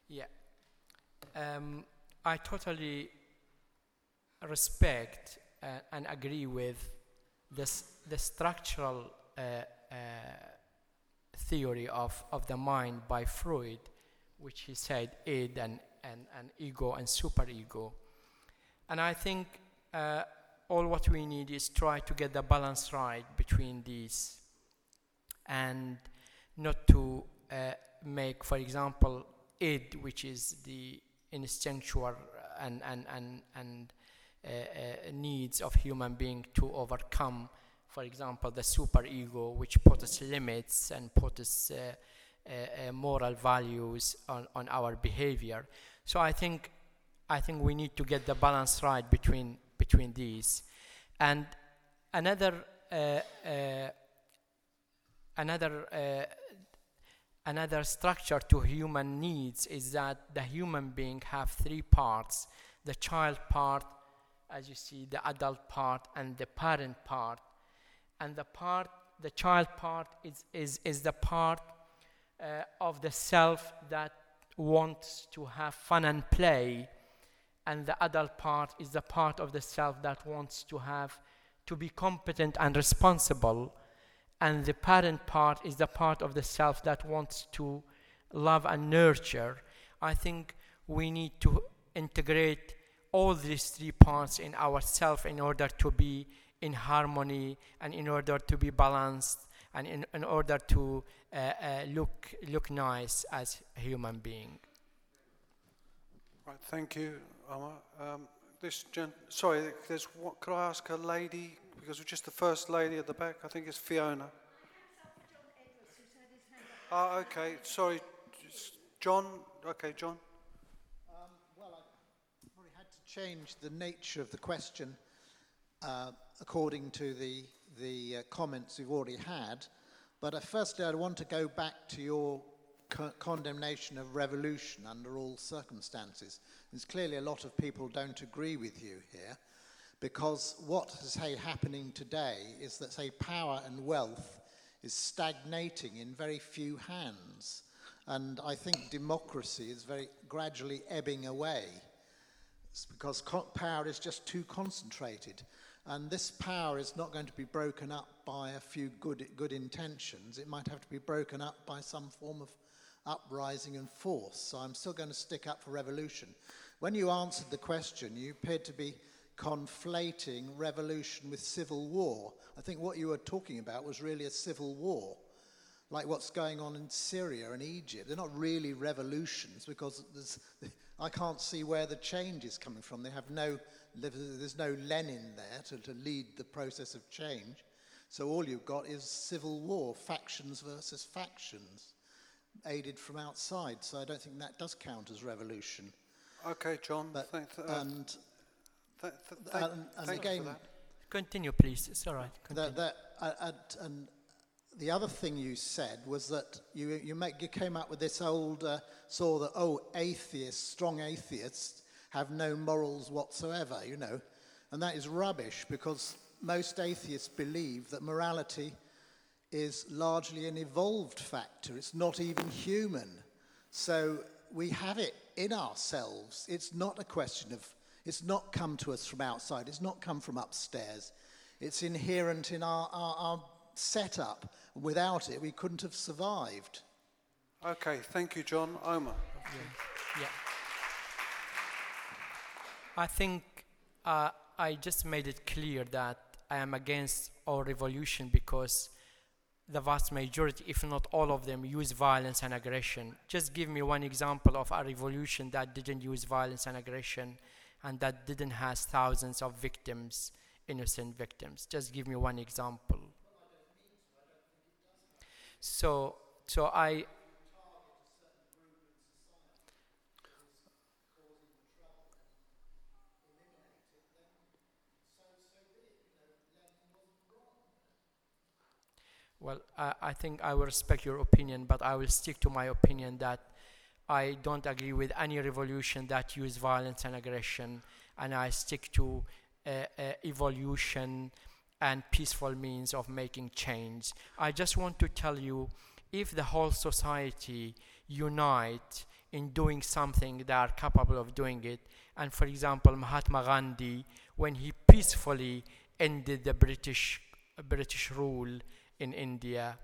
Yeah, I totally respect and agree with the structural theory of the mind by Freud, which he said id and ego and superego. And I think all what we need is try to get the balance right between these and not to make, for example, id, which is the instinctual and needs of human being to overcome, for example, the superego, which puts limits and puts moral values on our behavior. So I think we need to get the balance right between these. And another structure to human needs is that the human being have three parts: the child part, as you see, the adult part, and the parent part. And the child part is the part of the self that wants to have fun and play, and the adult part is the part of the self that wants to be competent and responsible. And the parent part is the part of the self that wants to love and nurture. I think we need to integrate all these three parts in ourselves in order to be in harmony and in order to be balanced and in order to look nice as a human being. Right, thank you, Omar. Sorry, there's what? Could I ask a lady, because we're just the first lady at the back. I think it's Fiona. Oh, okay. Sorry, John. Okay, John. Well, I probably had to change the nature of the question according to the comments we've already had. But firstly, I want to go back to your condemnation of revolution under all circumstances. There's clearly a lot of people don't agree with you here, because what is happening today is that, say, power and wealth is stagnating in very few hands, and I think democracy is very gradually ebbing away. It's because power is just too concentrated, and this power is not going to be broken up by a few good intentions. It might have to be broken up by some form of uprising and force. So I'm still going to stick up for revolution. When you answered the question, you appeared to be conflating revolution with civil war. I think what you were talking about was really a civil war, like what's going on in Syria and Egypt. They're not really revolutions, because I can't see where the change is coming from. There's no Lenin there to lead the process of change. So all you've got is civil war, factions versus factions, aided from outside. So I don't think that does count as revolution. Okay, John. Thanks again. Continue, please. It's all right. And the other thing you said was that you came up with this old saw that strong atheists have no morals whatsoever, and that is rubbish, because most atheists believe that morality is largely an evolved factor. It's not even human. So we have it in ourselves. It's not come to us from outside. It's not come from upstairs. It's inherent in our setup. Without it, we couldn't have survived. Okay, thank you, John. Omar. Yeah. I think I just made it clear that I am against all revolution, because the vast majority, if not all of them, use violence and aggression. Just give me one example of a revolution that didn't use violence and aggression, and that didn't have thousands of victims, innocent victims. Just give me one example. Well, I think I will respect your opinion, but I will stick to my opinion that I don't agree with any revolution that uses violence and aggression, and I stick to evolution and peaceful means of making change. I just want to tell you, if the whole society unite in doing something, they are capable of doing it. And for example, Mahatma Gandhi, when he peacefully ended the British rule in India,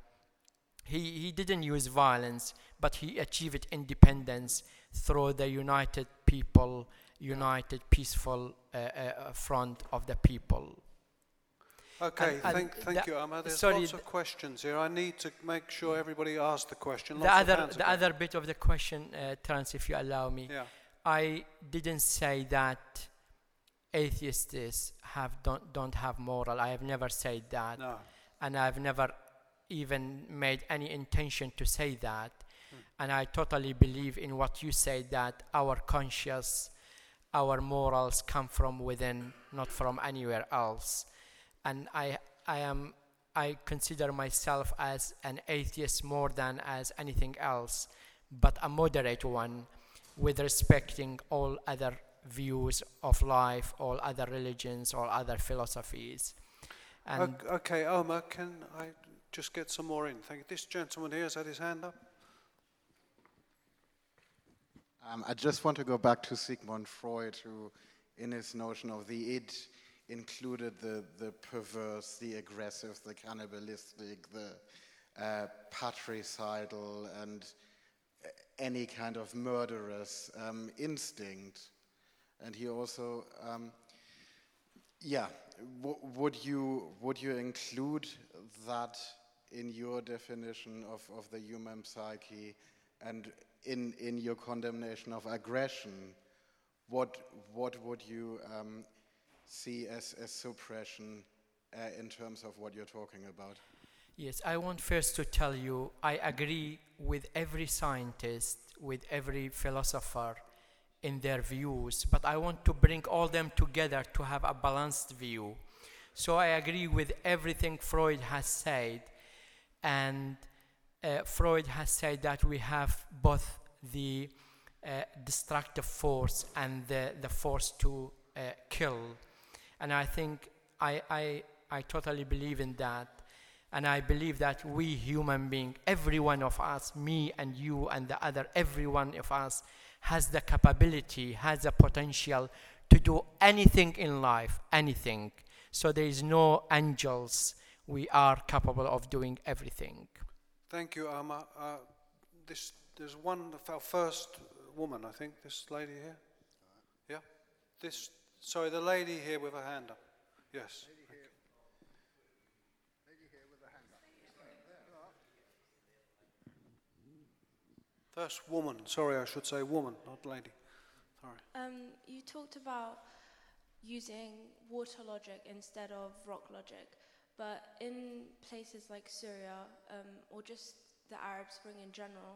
he didn't use violence, but he achieved independence through the united people, united peaceful front of the people. Okay, thank you, Omar. There's lots of questions here. I need to make sure everybody asks the question. The other bit of the question, Terence, if you allow me. Yeah. I didn't say that atheists don't have moral. I have never said that. No. And I've never even made any intention to say that. And I totally believe in what you say, that our conscience, our morals come from within, not from anywhere else. And I consider myself as an atheist more than as anything else, but a moderate one, with respecting all other views of life, all other religions, all other philosophies. And okay, Omar, can I just get some more in? Thank you. This gentleman here has had his hand up. I just want to go back to Sigmund Freud, who, in his notion of the id, included the perverse, the aggressive, the cannibalistic, the patricidal, and any kind of murderous instinct. And he also, would you include that in your definition of the human psyche and in your condemnation of aggression, what would you see as suppression in terms of what you're talking about? Yes, I want first to tell you I agree with every scientist, with every philosopher in their views, but I want to bring all them together to have a balanced view. So I agree with everything Freud has said, and Freud has said that we have both the destructive force and the force to kill, and I think I totally believe in that, and I believe that we human beings, every one of us, me and you and the other, every one of us has the capability, has the potential to do anything in life, anything. So there is no angels. We are capable of doing everything. Thank you, Omar. There's one of our first woman, I think, this lady here. Yeah? Sorry, the lady here with her hand up. Yes. Lady here with her hand up. First woman. Sorry, I should say woman, not lady. Sorry. You talked about using water logic instead of rock logic. But in places like Syria, or just the Arab Spring in general,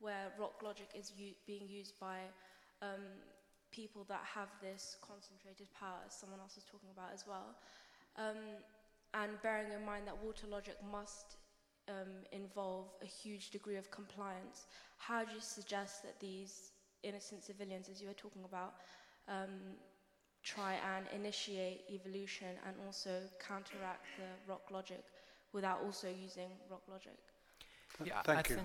where rock logic is being used by people that have this concentrated power, as someone else was talking about as well, and bearing in mind that water logic must involve a huge degree of compliance, how do you suggest that these innocent civilians, as you were talking about, try and initiate evolution and also counteract the rock logic without also using rock logic? Yeah, Thank you.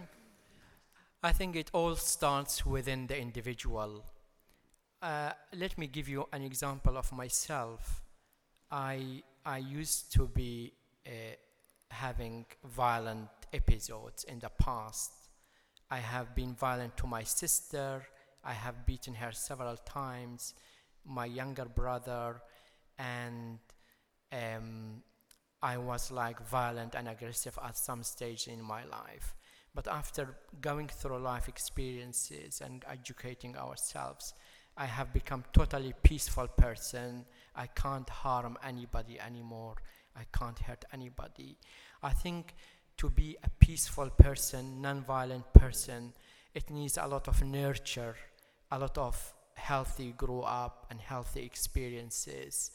I think it all starts within the individual. Let me give you an example of myself. I used to be having violent episodes in the past. I have been violent to my sister. I have beaten her several times. My younger brother, and I was like violent and aggressive at some stage in my life. But after going through life experiences and educating ourselves, I have become totally peaceful person. I can't harm anybody anymore. I can't hurt anybody. I think to be a peaceful person, non-violent person, it needs a lot of nurture, a lot of healthy grow up and healthy experiences.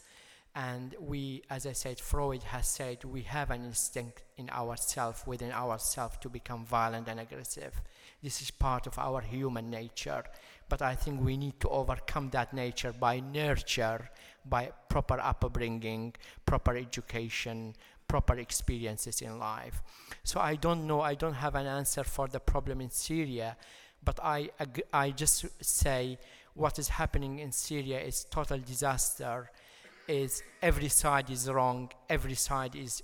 And we, as I said, Freud has said, we have an instinct in ourselves, within ourselves, to become violent and aggressive. This is part of our human nature. But I think we need to overcome that nature by nurture, by proper upbringing, proper education, proper experiences in life. So I don't know, I don't have an answer for the problem in Syria, but I just say, what is happening in Syria is total disaster. Is every side is wrong, every side is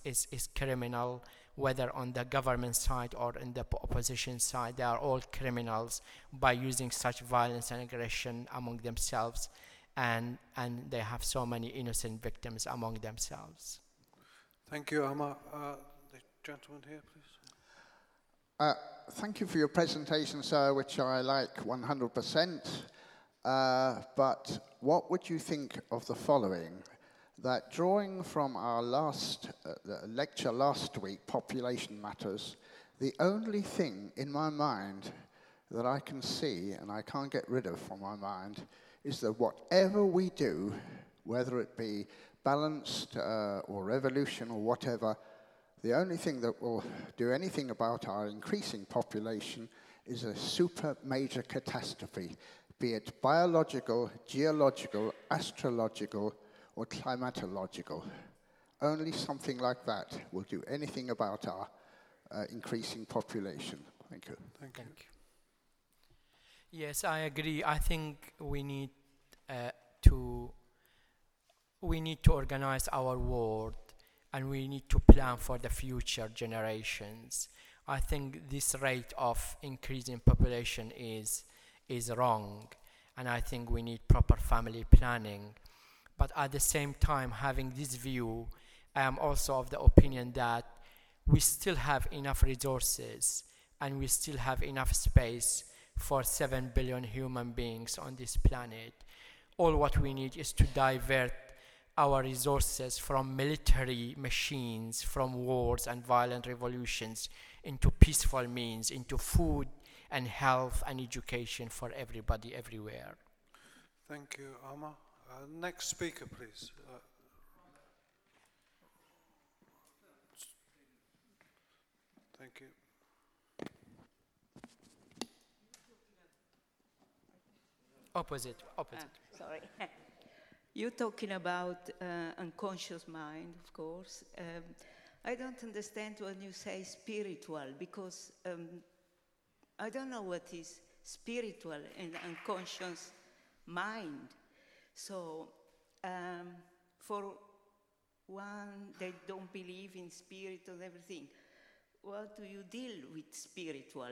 criminal, whether on the government side or in the opposition side. They are all criminals by using such violence and aggression among themselves, and they have so many innocent victims among themselves. Thank you, Omar. The gentleman here, please. Thank you for your presentation, sir, which I like 100%. But what would you think of the following? That drawing from our last lecture last week, Population Matters, the only thing in my mind that I can see and I can't get rid of from my mind is that whatever we do, whether it be balanced or revolution or whatever, the only thing that will do anything about our increasing population is a super major catastrophe, be it biological, geological, astrological, or climatological. Only something like that will do anything about our increasing population. Thank you. Thank you. Yes, I agree. I think we need to organize our world, and we need to plan for the future generations. I think this rate of increasing population is wrong, and I think we need proper family planning. But at the same time, having this view, I am also of the opinion that we still have enough resources and we still have enough space for 7 billion human beings on this planet. All what we need is to divert our resources from military machines, from wars and violent revolutions into peaceful means, into food and health and education for everybody everywhere. Thank you, Omar. Next speaker, please. Thank you. Opposite. Sorry. You're talking about unconscious mind, of course. I don't understand when you say spiritual, because I don't know what is spiritual and unconscious mind. So for one, they don't believe in spirit and everything. What do you deal with spiritual?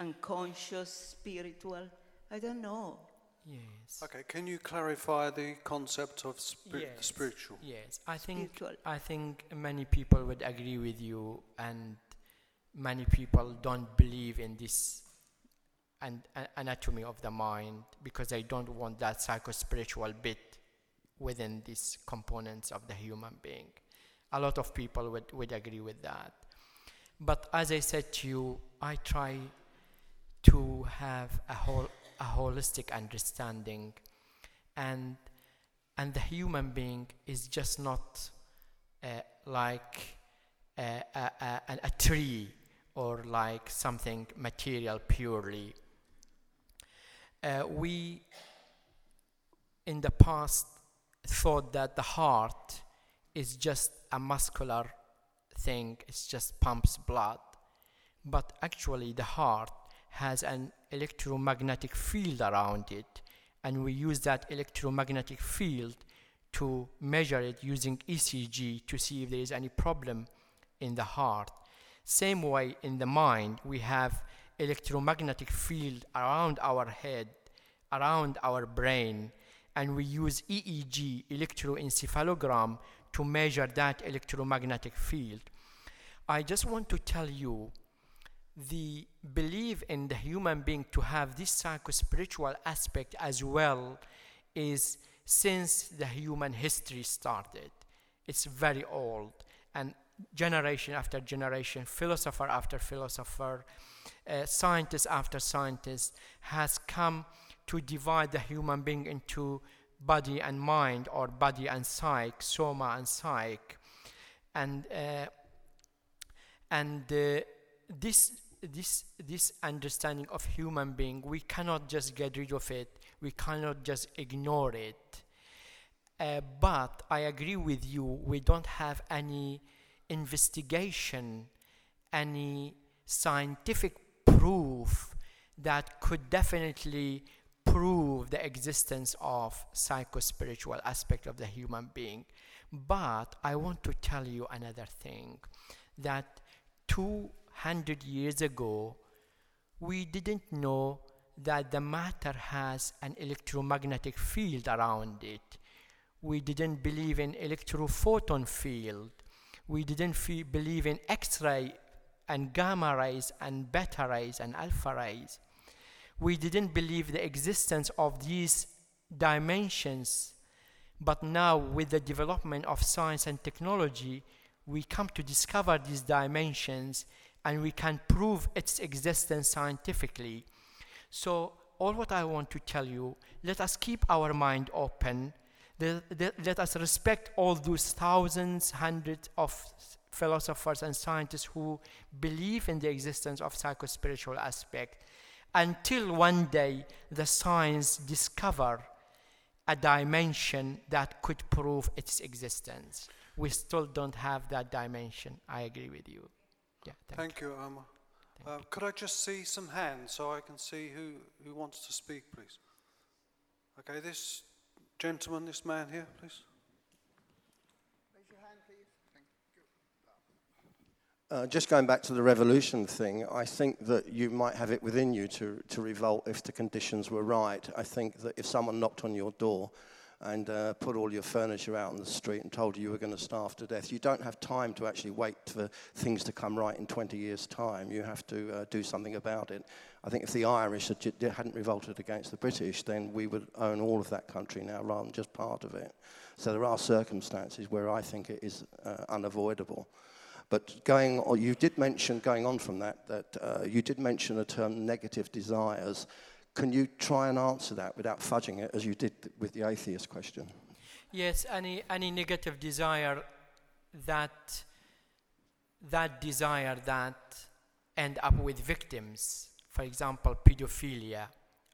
Unconscious, spiritual? I don't know. Yes. Okay, can you clarify the concept of spiritual? Yes, I think many people would agree with you, and many people don't believe in this anatomy of the mind because they don't want that psycho-spiritual bit within these components of the human being. A lot of people would agree with that. But as I said to you, I try to have a holistic understanding, and the human being is just not like a tree or like something material purely. We in the past thought that the heart is just a muscular thing, it just pumps blood, but actually the heart has an electromagnetic field around it, and we use that electromagnetic field to measure it using ECG to see if there is any problem in the heart. Same way in the mind, we have electromagnetic field around our head, around our brain, and we use EEG, electroencephalogram, to measure that electromagnetic field. I just want to tell you the belief in the human being to have this psycho-spiritual aspect as well is since the human history started. It's very old, and generation after generation, philosopher after philosopher, scientist after scientist has come to divide the human being into body and mind, or body and psyche, soma and psyche, and This understanding of human being, we cannot just get rid of it, we cannot just ignore it. But I agree with you, we don't have any investigation, any scientific proof that could definitely prove the existence of psycho-spiritual aspect of the human being. But I want to tell you another thing, that 200 years ago, we didn't know that the matter has an electromagnetic field around it. We didn't believe in electrophoton field. We didn't believe in X-ray and gamma rays and beta rays and alpha rays. We didn't believe the existence of these dimensions. But now, with the development of science and technology, we come to discover these dimensions, and we can prove its existence scientifically. So all what I want to tell you, let us keep our mind open, let us respect all those thousands, hundreds of philosophers and scientists who believe in the existence of psycho-spiritual aspect, until one day the science discover a dimension that could prove its existence. We still don't have that dimension, I agree with you. Yeah, thank you, Omar. Could I just see some hands so I can see who wants to speak, please? Okay, this gentleman, this man here, please. Raise your hand, please. Thank you. Just going back to the revolution thing, I think that you might have it within you to revolt if the conditions were right. I think that if someone knocked on your door and put all your furniture out on the street and told you you were going to starve to death. You don't have time to actually wait for things to come right in 20 years' time. You have to do something about it. I think if the Irish hadn't revolted against the British, then we would own all of that country now rather than just part of it. So there are circumstances where I think it is unavoidable. But going on, you did mention, going on from that, that you did mention the term negative desires. Can you try and answer that without fudging it, as you did with the atheist question? Yes, any negative desire, that desire that end up with victims, for example, pedophilia,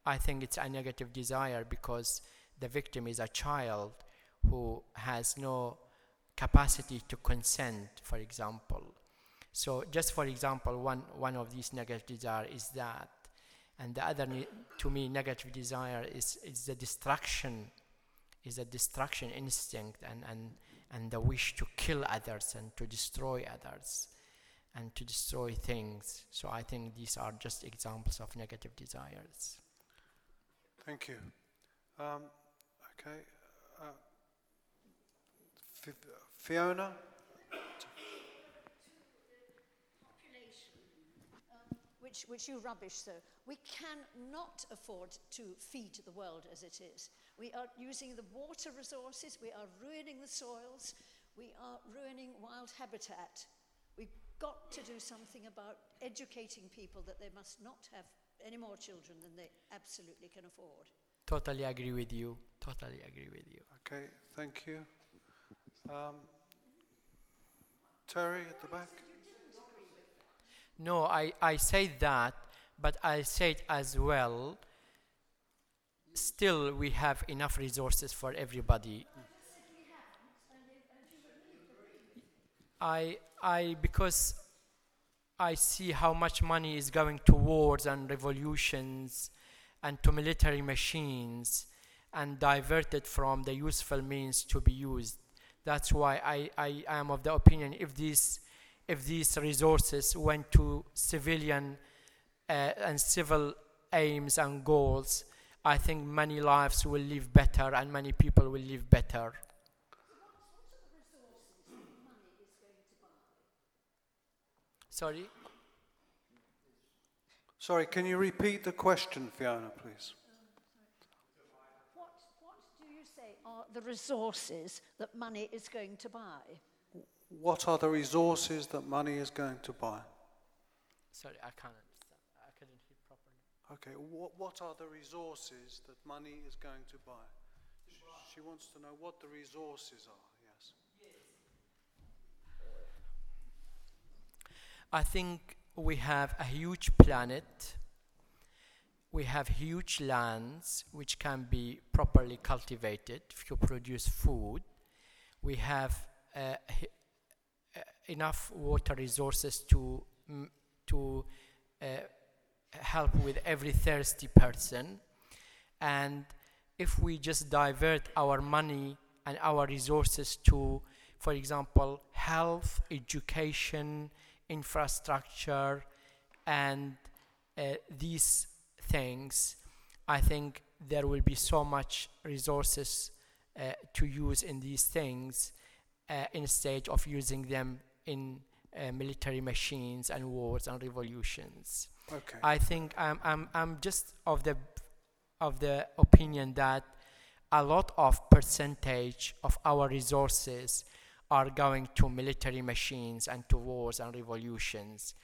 I think it's a negative desire because the victim is a child who has no capacity to consent, for example. So just for example, one of these negative desires is that. And the other, to me, negative desire is the destruction instinct and the wish to kill others and to destroy others and to destroy things. So I think these are just examples of negative desires. Thank you. Okay. Fiona? Population, which you rubbish, though. We cannot afford to feed the world as it is. We are using the water resources, we are ruining the soils, we are ruining wild habitat. We've got to do something about educating people that they must not have any more children than they absolutely can afford. Totally agree with you. Totally agree with you. Okay, thank you. Terry at the back. No, I say that, but I say it as well. Still, we have enough resources for everybody. Because I see how much money is going to wars and revolutions and to military machines and diverted from the useful means to be used. That's why I am of the opinion if these resources went to civilian and civil aims and goals, I think many lives will live better and many people will live better. Sorry, can you repeat the question, Fiona, please? Are the resources that money is going to buy? What are the resources that money is going to buy? Sorry, I can't understand. I couldn't hear properly. Okay, what are the resources that money is going to buy? She wants to know what the resources are, yes. I think we have a huge planet. We have huge lands which can be properly cultivated to produce food. We have enough water resources to help with every thirsty person. And if we just divert our money and our resources to, for example, health, education, infrastructure, and these things, I think there will be so much resources to use in these things instead of using them in military machines and wars and revolutions. Okay. I think I'm just of the opinion that a lot of percentage of our resources are going to military machines and to wars and revolutions.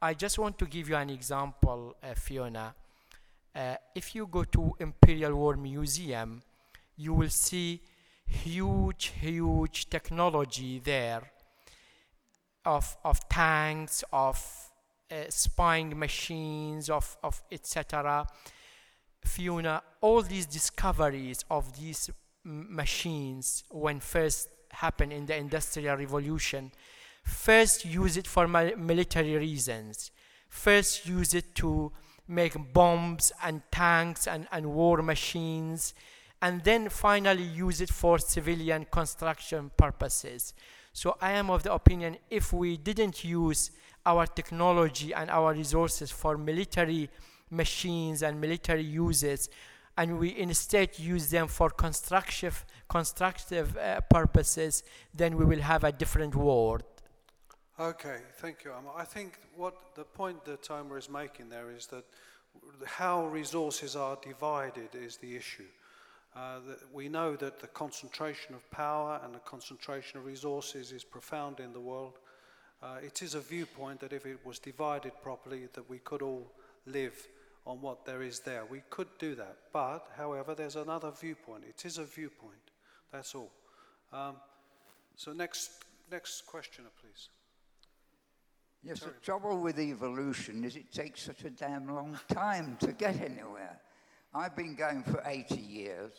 I just want to give you an example, Fiona. If you go to Imperial War Museum, you will see huge technology there of tanks, of spying machines, of etc. Fiona, all these discoveries of these machines when first happened in the Industrial Revolution, first use it for military reasons, first use it to make bombs and tanks and war machines, and then finally use it for civilian construction purposes. So I am of the opinion if we didn't use our technology and our resources for military machines and military uses and we instead use them for constructive purposes, then we will have a different world. Okay, thank you, Omar. I think what the point that Omar is making there is that how resources are divided is the issue. We know that the concentration of power and the concentration of resources is profound in the world. It is a viewpoint that if it was divided properly, that we could all live on what there is there. We could do that, but, however, there's another viewpoint. It is a viewpoint, that's all. So next questioner, please. Yes, Terry. The trouble with evolution is it takes such a damn long time to get anywhere. I've been going for 80 years,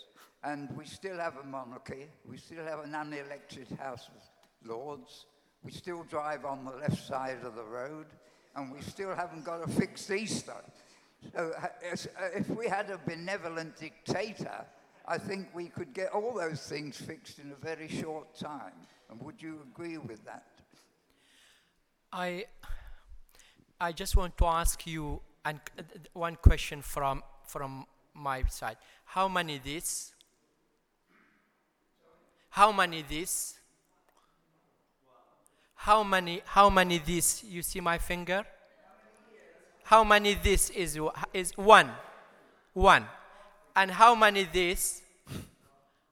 and we still have a monarchy, we still have an unelected House of Lords, we still drive on the left side of the road, and we still haven't got a fixed Easter. So if we had a benevolent dictator, I think we could get all those things fixed in a very short time. And would you agree with that? I just want to ask you one question from my side. How many this? How many this? How many this? You see my finger? How many this is one? One. And how many this?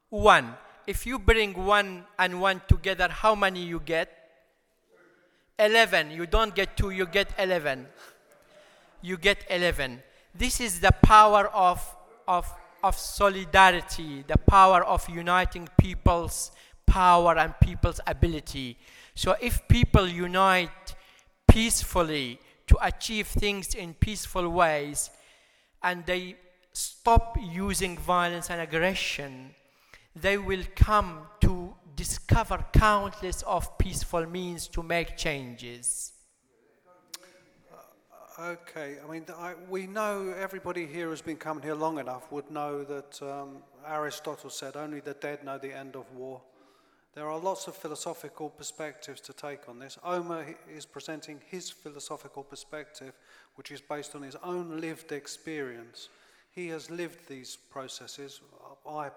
One. If you bring one and one together, how many you get? 11. You don't get 2, you get 11. You get 11. This is the power of solidarity, the power of uniting people's power and people's ability. So if people unite peacefully to achieve things in peaceful ways, and they stop using violence and aggression, they will come to discover countless of peaceful means to make changes. Okay, I mean, we know everybody here has been coming here long enough would know that Aristotle said, only the dead know the end of war. There are lots of philosophical perspectives to take on this. Omar is presenting his philosophical perspective, which is based on his own lived experience. He has lived these processes. I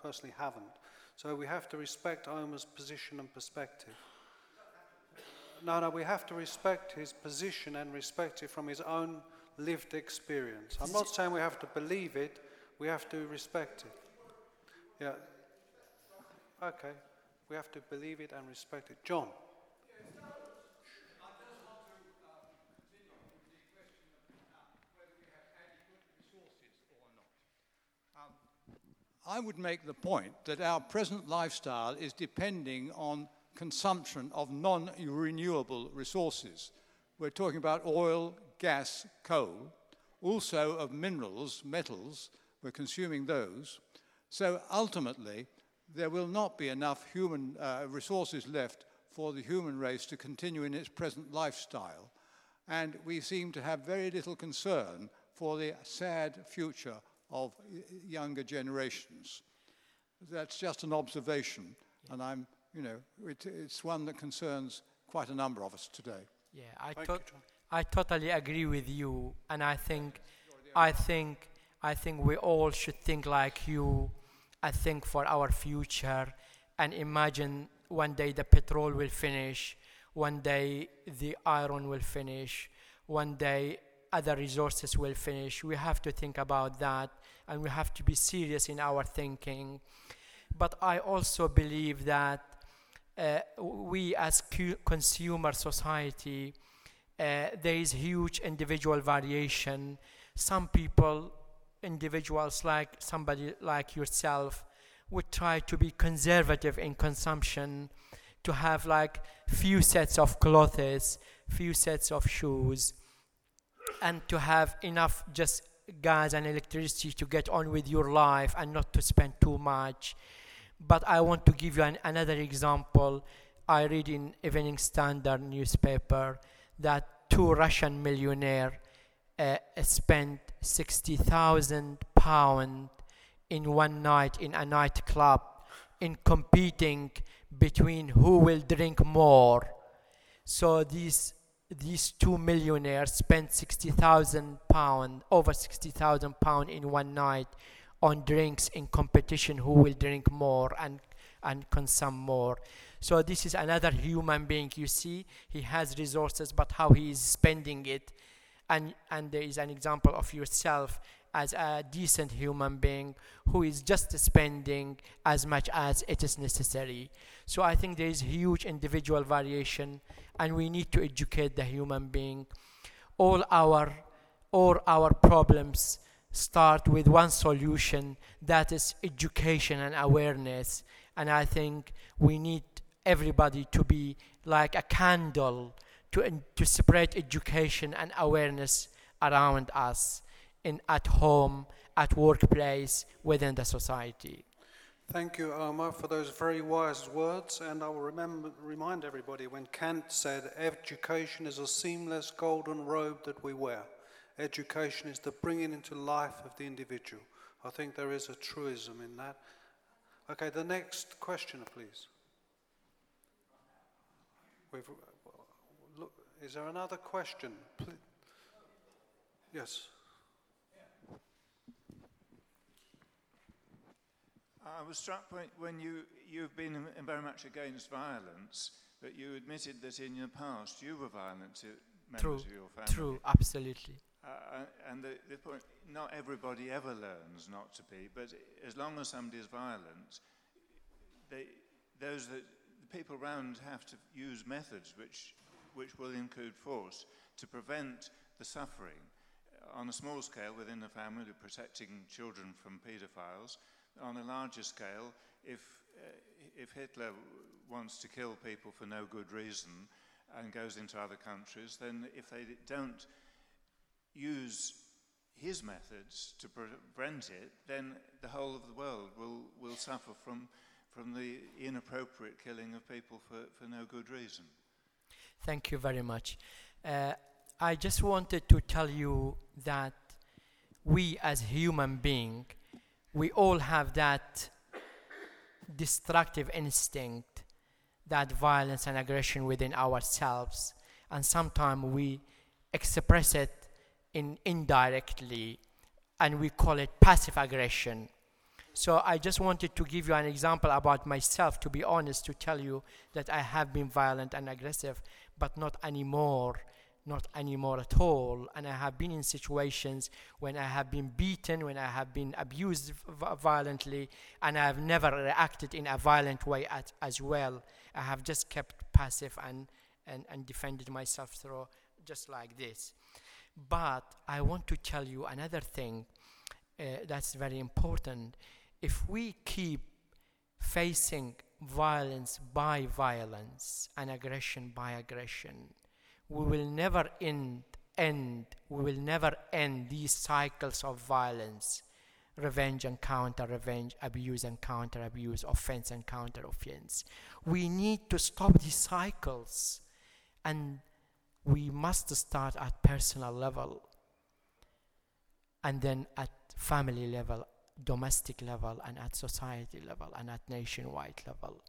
personally haven't. So we have to respect Omar's position and perspective. No, we have to respect his position and respect it from his own lived experience. I'm not saying we have to believe it, we have to respect it. Yeah. Okay. We have to believe it and respect it. John. I would make the point that our present lifestyle is depending on consumption of non-renewable resources. We're talking about oil, gas, coal, also of minerals, metals. We're consuming those. So ultimately, there will not be enough human resources left for the human race to continue in its present lifestyle. And we seem to have very little concern for the sad future of younger generations. That's just an observation. Yeah. And it's one that concerns quite a number of us today. Yeah, I totally agree with you. And I think we all should think like you. I think for our future, and imagine one day the petrol will finish, one day the iron will finish, one day other resources will finish. We have to think about that, and we have to be serious in our thinking. But I also believe that we as consumer society, there is huge individual variation. Some people, individuals like somebody like yourself, would try to be conservative in consumption, to have like few sets of clothes, few sets of shoes, and to have enough just gas and electricity to get on with your life and not to spend too much. But I want to give you another example. I read in Evening Standard newspaper that 2 Russian millionaires spent £60,000 in one night in a nightclub in competing between who will drink more. So these these two millionaires spent over 60,000 pounds in one night on drinks in competition, who will drink more and consume more. So this is another human being. You see, he has resources, but how he is spending it. And there is an example of yourself as a decent human being who is just spending as much as it is necessary. So I think there is huge individual variation, and we need to educate the human being. All our problems start with one solution, that is education and awareness. And I think we need everybody to be like a candle to spread education and awareness around us, at home, at workplace, within the society. Thank you, Omar, for those very wise words. And I will remind everybody when Kant said, education is a seamless golden robe that we wear. Education is the bringing into life of the individual. I think there is a truism in that. Okay, the next question, please. Is there another question? Yes. I was struck when you've been very much against violence, but you admitted that in the past you were violent to members of your family. True, absolutely. And the point, not everybody ever learns not to be, but as long as somebody is violent, the people around have to use methods which will include force to prevent the suffering on a small scale within the family, protecting children from paedophiles. On a larger scale, if Hitler wants to kill people for no good reason and goes into other countries, then if they don't use his methods to prevent it, then the whole of the world will suffer from the inappropriate killing of people for no good reason. Thank you very much. I just wanted to tell you that we as human beings, we all have that destructive instinct, that violence and aggression within ourselves, and sometimes we express it indirectly, and we call it passive aggression. So I just wanted to give you an example about myself, to be honest, to tell you that I have been violent and aggressive, but not anymore at all. And I have been in situations when I have been beaten, when I have been abused violently, and I have never reacted in a violent way as well. I have just kept passive and defended myself through just like this. But I want to tell you another thing that's very important. If we keep facing violence by violence and aggression by aggression, we will never end these cycles of violence, revenge and counter revenge, abuse and counter abuse, offense and counter offense. We need to stop these cycles, and we must start at personal level, and then at family level, domestic level, and at society level, and at nationwide level.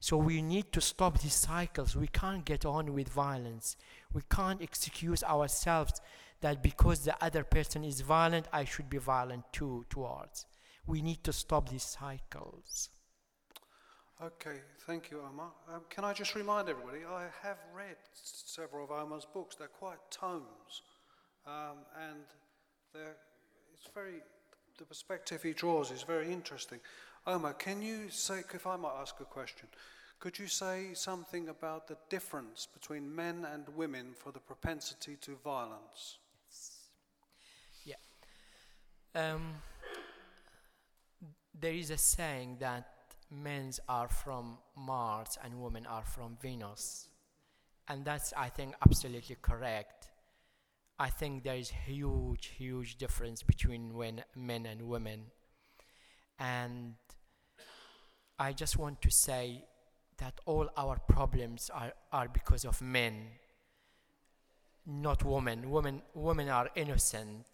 So we need to stop these cycles. We can't get on with violence. We can't excuse ourselves that because the other person is violent, I should be violent too towards. We need to stop these cycles. Okay, thank you, Omar. Can I just remind everybody, I have read several of Omar's books. They're quite tomes. The perspective he draws is very interesting. Omar, can you say, if I might ask a question, could you say something about the difference between men and women for the propensity to violence? Yes. Yeah. There is a saying that men are from Mars and women are from Venus. And that's, I think, absolutely correct. I think there is huge, huge difference between men and women. And I just want to say that all our problems are because of men, not women. Women are innocent.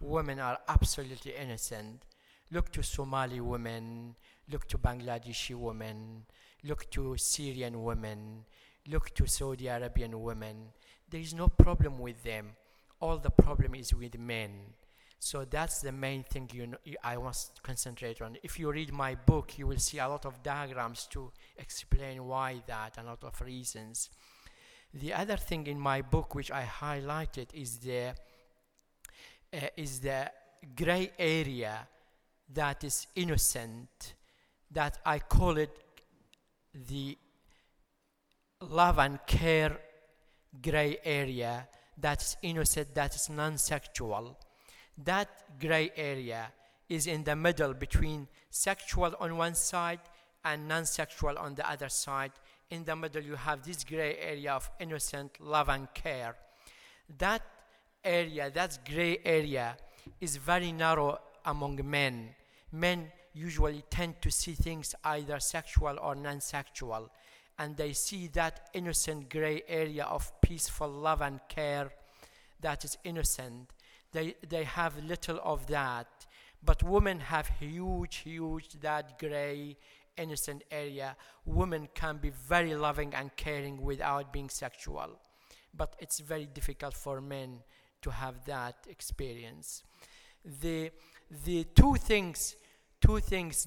Women are absolutely innocent. Look to Somali women, look to Bangladeshi women, look to Syrian women, look to Saudi Arabian women. there is no problem with them. All the problem is with men. So that's the main thing I want to concentrate on. If you read my book, you will see a lot of diagrams to explain why that, and a lot of reasons. The other thing in my book which I highlighted is the gray area that is innocent, that I call it the love and care gray area, that's innocent, that's non-sexual. That gray area is in the middle between sexual on one side and non-sexual on the other side. In the middle you have this gray area of innocent, love and care. That area, that gray area, is very narrow among men. Men usually tend to see things either sexual or non-sexual, and they see that innocent gray area of peaceful love and care that is innocent. They have little of that, but women have huge that gray innocent area. Women can be very loving and caring without being sexual, but it's very difficult for men to have that experience. The two things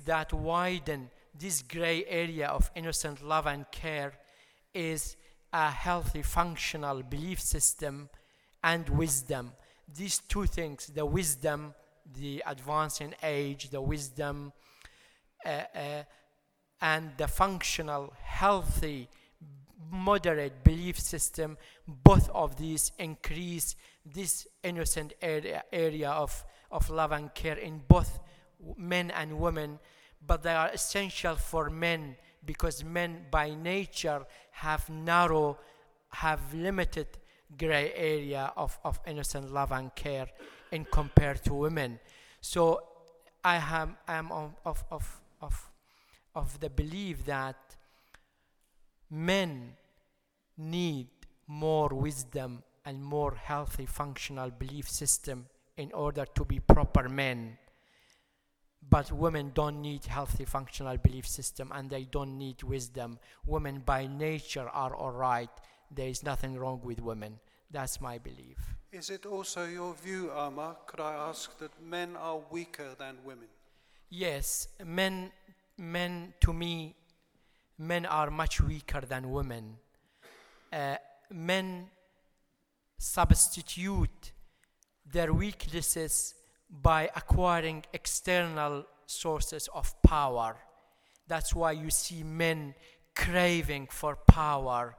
that widen this gray area of innocent love and care is a healthy, functional belief system and wisdom. These two things, the wisdom, the advance in age, the wisdom, and the functional, healthy, moderate belief system, both of these increase this innocent area of love and care in both men and women, but they are essential for men because men by nature have limited gray area of innocent love and care in compared to women. So I am of the belief that men need more wisdom and more healthy functional belief system in order to be proper men. But women don't need healthy functional belief system and they don't need wisdom. Women by nature are all right. There is nothing wrong with women. That's my belief. Is it also your view, Omar, could I ask, that men are weaker than women? Yes, men are much weaker than women. Men substitute their weaknesses by acquiring external sources of power. That's why you see men craving for power,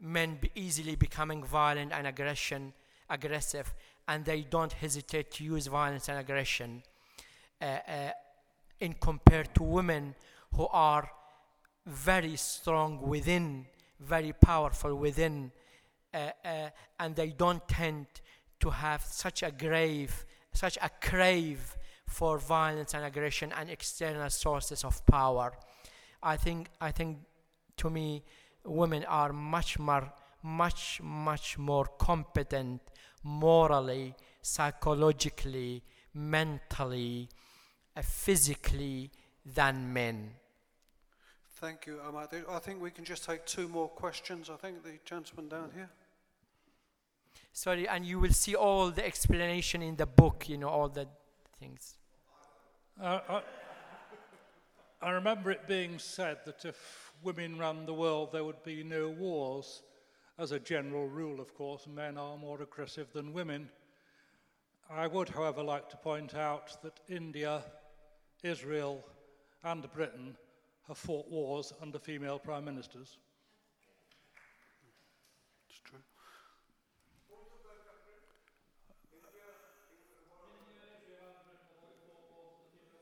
men easily becoming violent and aggressive, and they don't hesitate to use violence and aggression in compared to women who are very strong within, very powerful within, and they don't tend to have such a crave for violence and aggression and external sources of power. I think to me, women are much more competent morally, psychologically, mentally, physically than men. Thank you, Omar. I think we can just take two more questions. I think the gentleman down here. Sorry, and you will see all the explanation in the book, all the things. I remember it being said that if women ran the world, there would be no wars. As a general rule, of course, men are more aggressive than women. I would, however, like to point out that India, Israel, and Britain have fought wars under female prime ministers. It's true.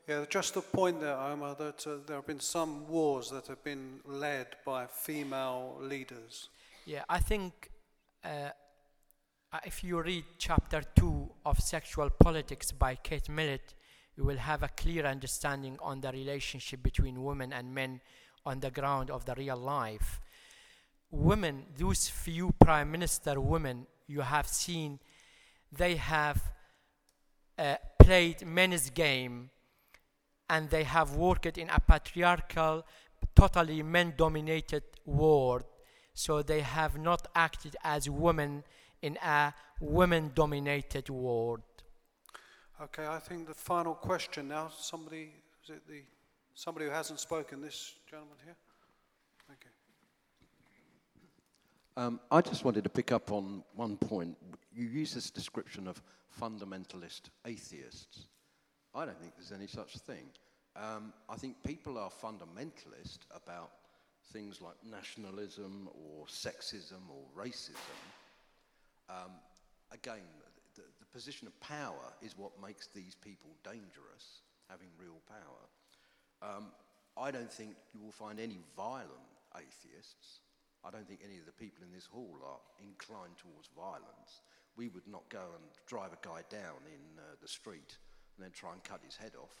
Yeah, just the point there, Omar, that there have been some wars that have been led by female leaders. Yeah, I think if you read chapter 2 of Sexual Politics by Kate Millett, you will have a clear understanding on the relationship between women and men on the ground of the real life. Women, those few prime minister women you have seen, they have played men's game, and they have worked in a patriarchal, totally men-dominated world. so they have not acted as women in a women-dominated world. Okay, I think the final question now. Somebody, is it the somebody who hasn't spoken? This gentleman here. Thank you. I just wanted to pick up on one point. You use this description of fundamentalist atheists. I don't think there's any such thing. I think people are fundamentalist about things like nationalism or sexism or racism. Again, the position of power is what makes these people dangerous, having real power. I don't think you will find any violent atheists. I don't think any of the people in this hall are inclined towards violence. We would not go and drive a guy down in the street and then try and cut his head off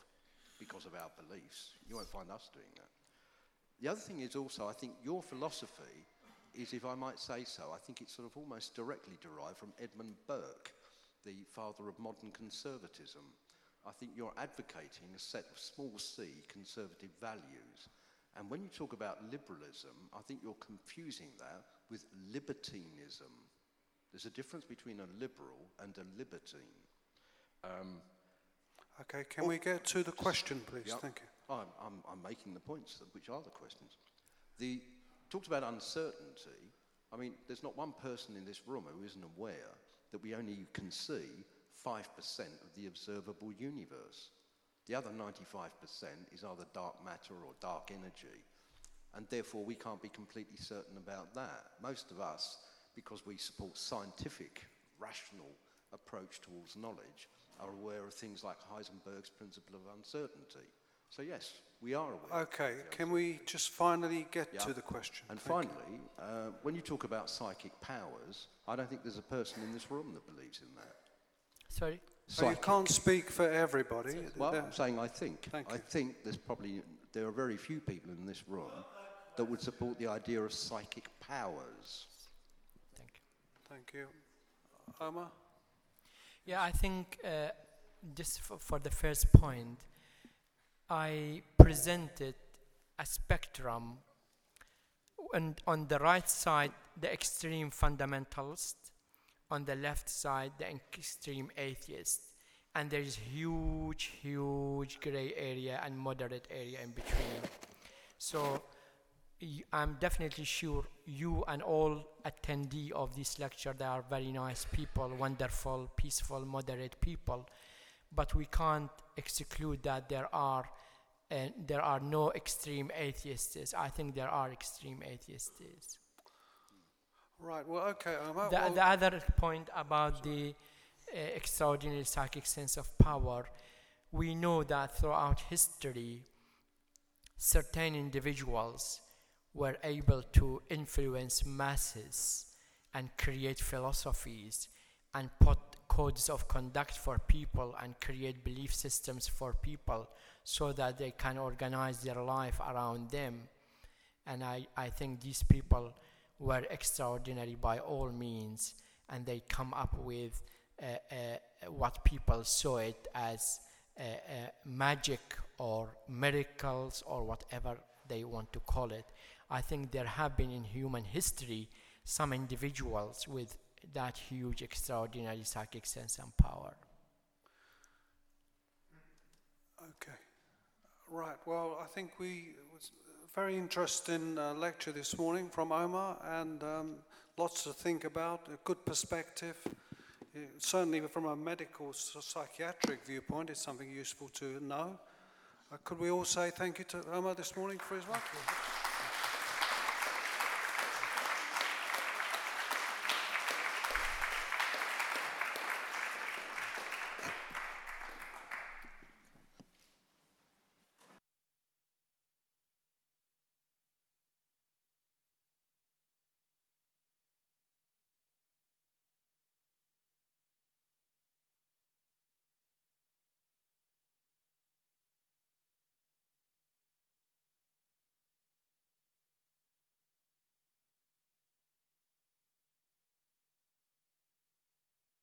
because of our beliefs. You won't find us doing that. The other thing is also, I think your philosophy is, if I might say so, I think it's sort of almost directly derived from Edmund Burke, the father of modern conservatism. I think you're advocating a set of small c conservative values. And when you talk about liberalism, I think you're confusing that with libertinism. There's a difference between a liberal and a libertine. Okay, can we get to the question, please? Yep. Thank you. I'm making the points, which are the questions. The talked about uncertainty. I mean, there's not one person in this room who isn't aware that we only can see 5% of the observable universe. The other 95% is either dark matter or dark energy, and therefore we can't be completely certain about that. Most of us, because we support scientific, rational approach towards knowledge, are aware of things like Heisenberg's Principle of Uncertainty. So yes, we are aware. Okay, can we just finally get to the question? And finally, when you talk about psychic powers, I don't think there's a person in this room that believes in that. Sorry? Oh, you can't speak for everybody. Well, I'm saying I think. I think there's probably, there are very few people in this room that would support the idea of psychic powers. Thank you. Thank you. Omar? Yeah, I think just for the first point, I presented a spectrum, and on the right side, the extreme fundamentalists, on the left side, the extreme atheist. And there is huge, huge gray area and moderate area in between. So I'm definitely sure you and all attendees of this lecture, they are very nice people, wonderful, peaceful, moderate people. But we can't exclude that there are no extreme atheists. I think there are extreme atheists. Right, well, okay. The other point about the extraordinary psychic sense of power, we know that throughout history, certain individuals were able to influence masses and create philosophies and put codes of conduct for people and create belief systems for people so that they can organize their life around them. And I think these people were extraordinary by all means, and they come up with what people saw it as magic or miracles or whatever they want to call it. I think there have been in human history some individuals with that huge extraordinary psychic sense and power. Okay, right, well I think very interesting lecture this morning from Omar, and lots to think about, a good perspective. Certainly from a medical psychiatric viewpoint, it's something useful to know. Could we all say thank you to Omar this morning for his work?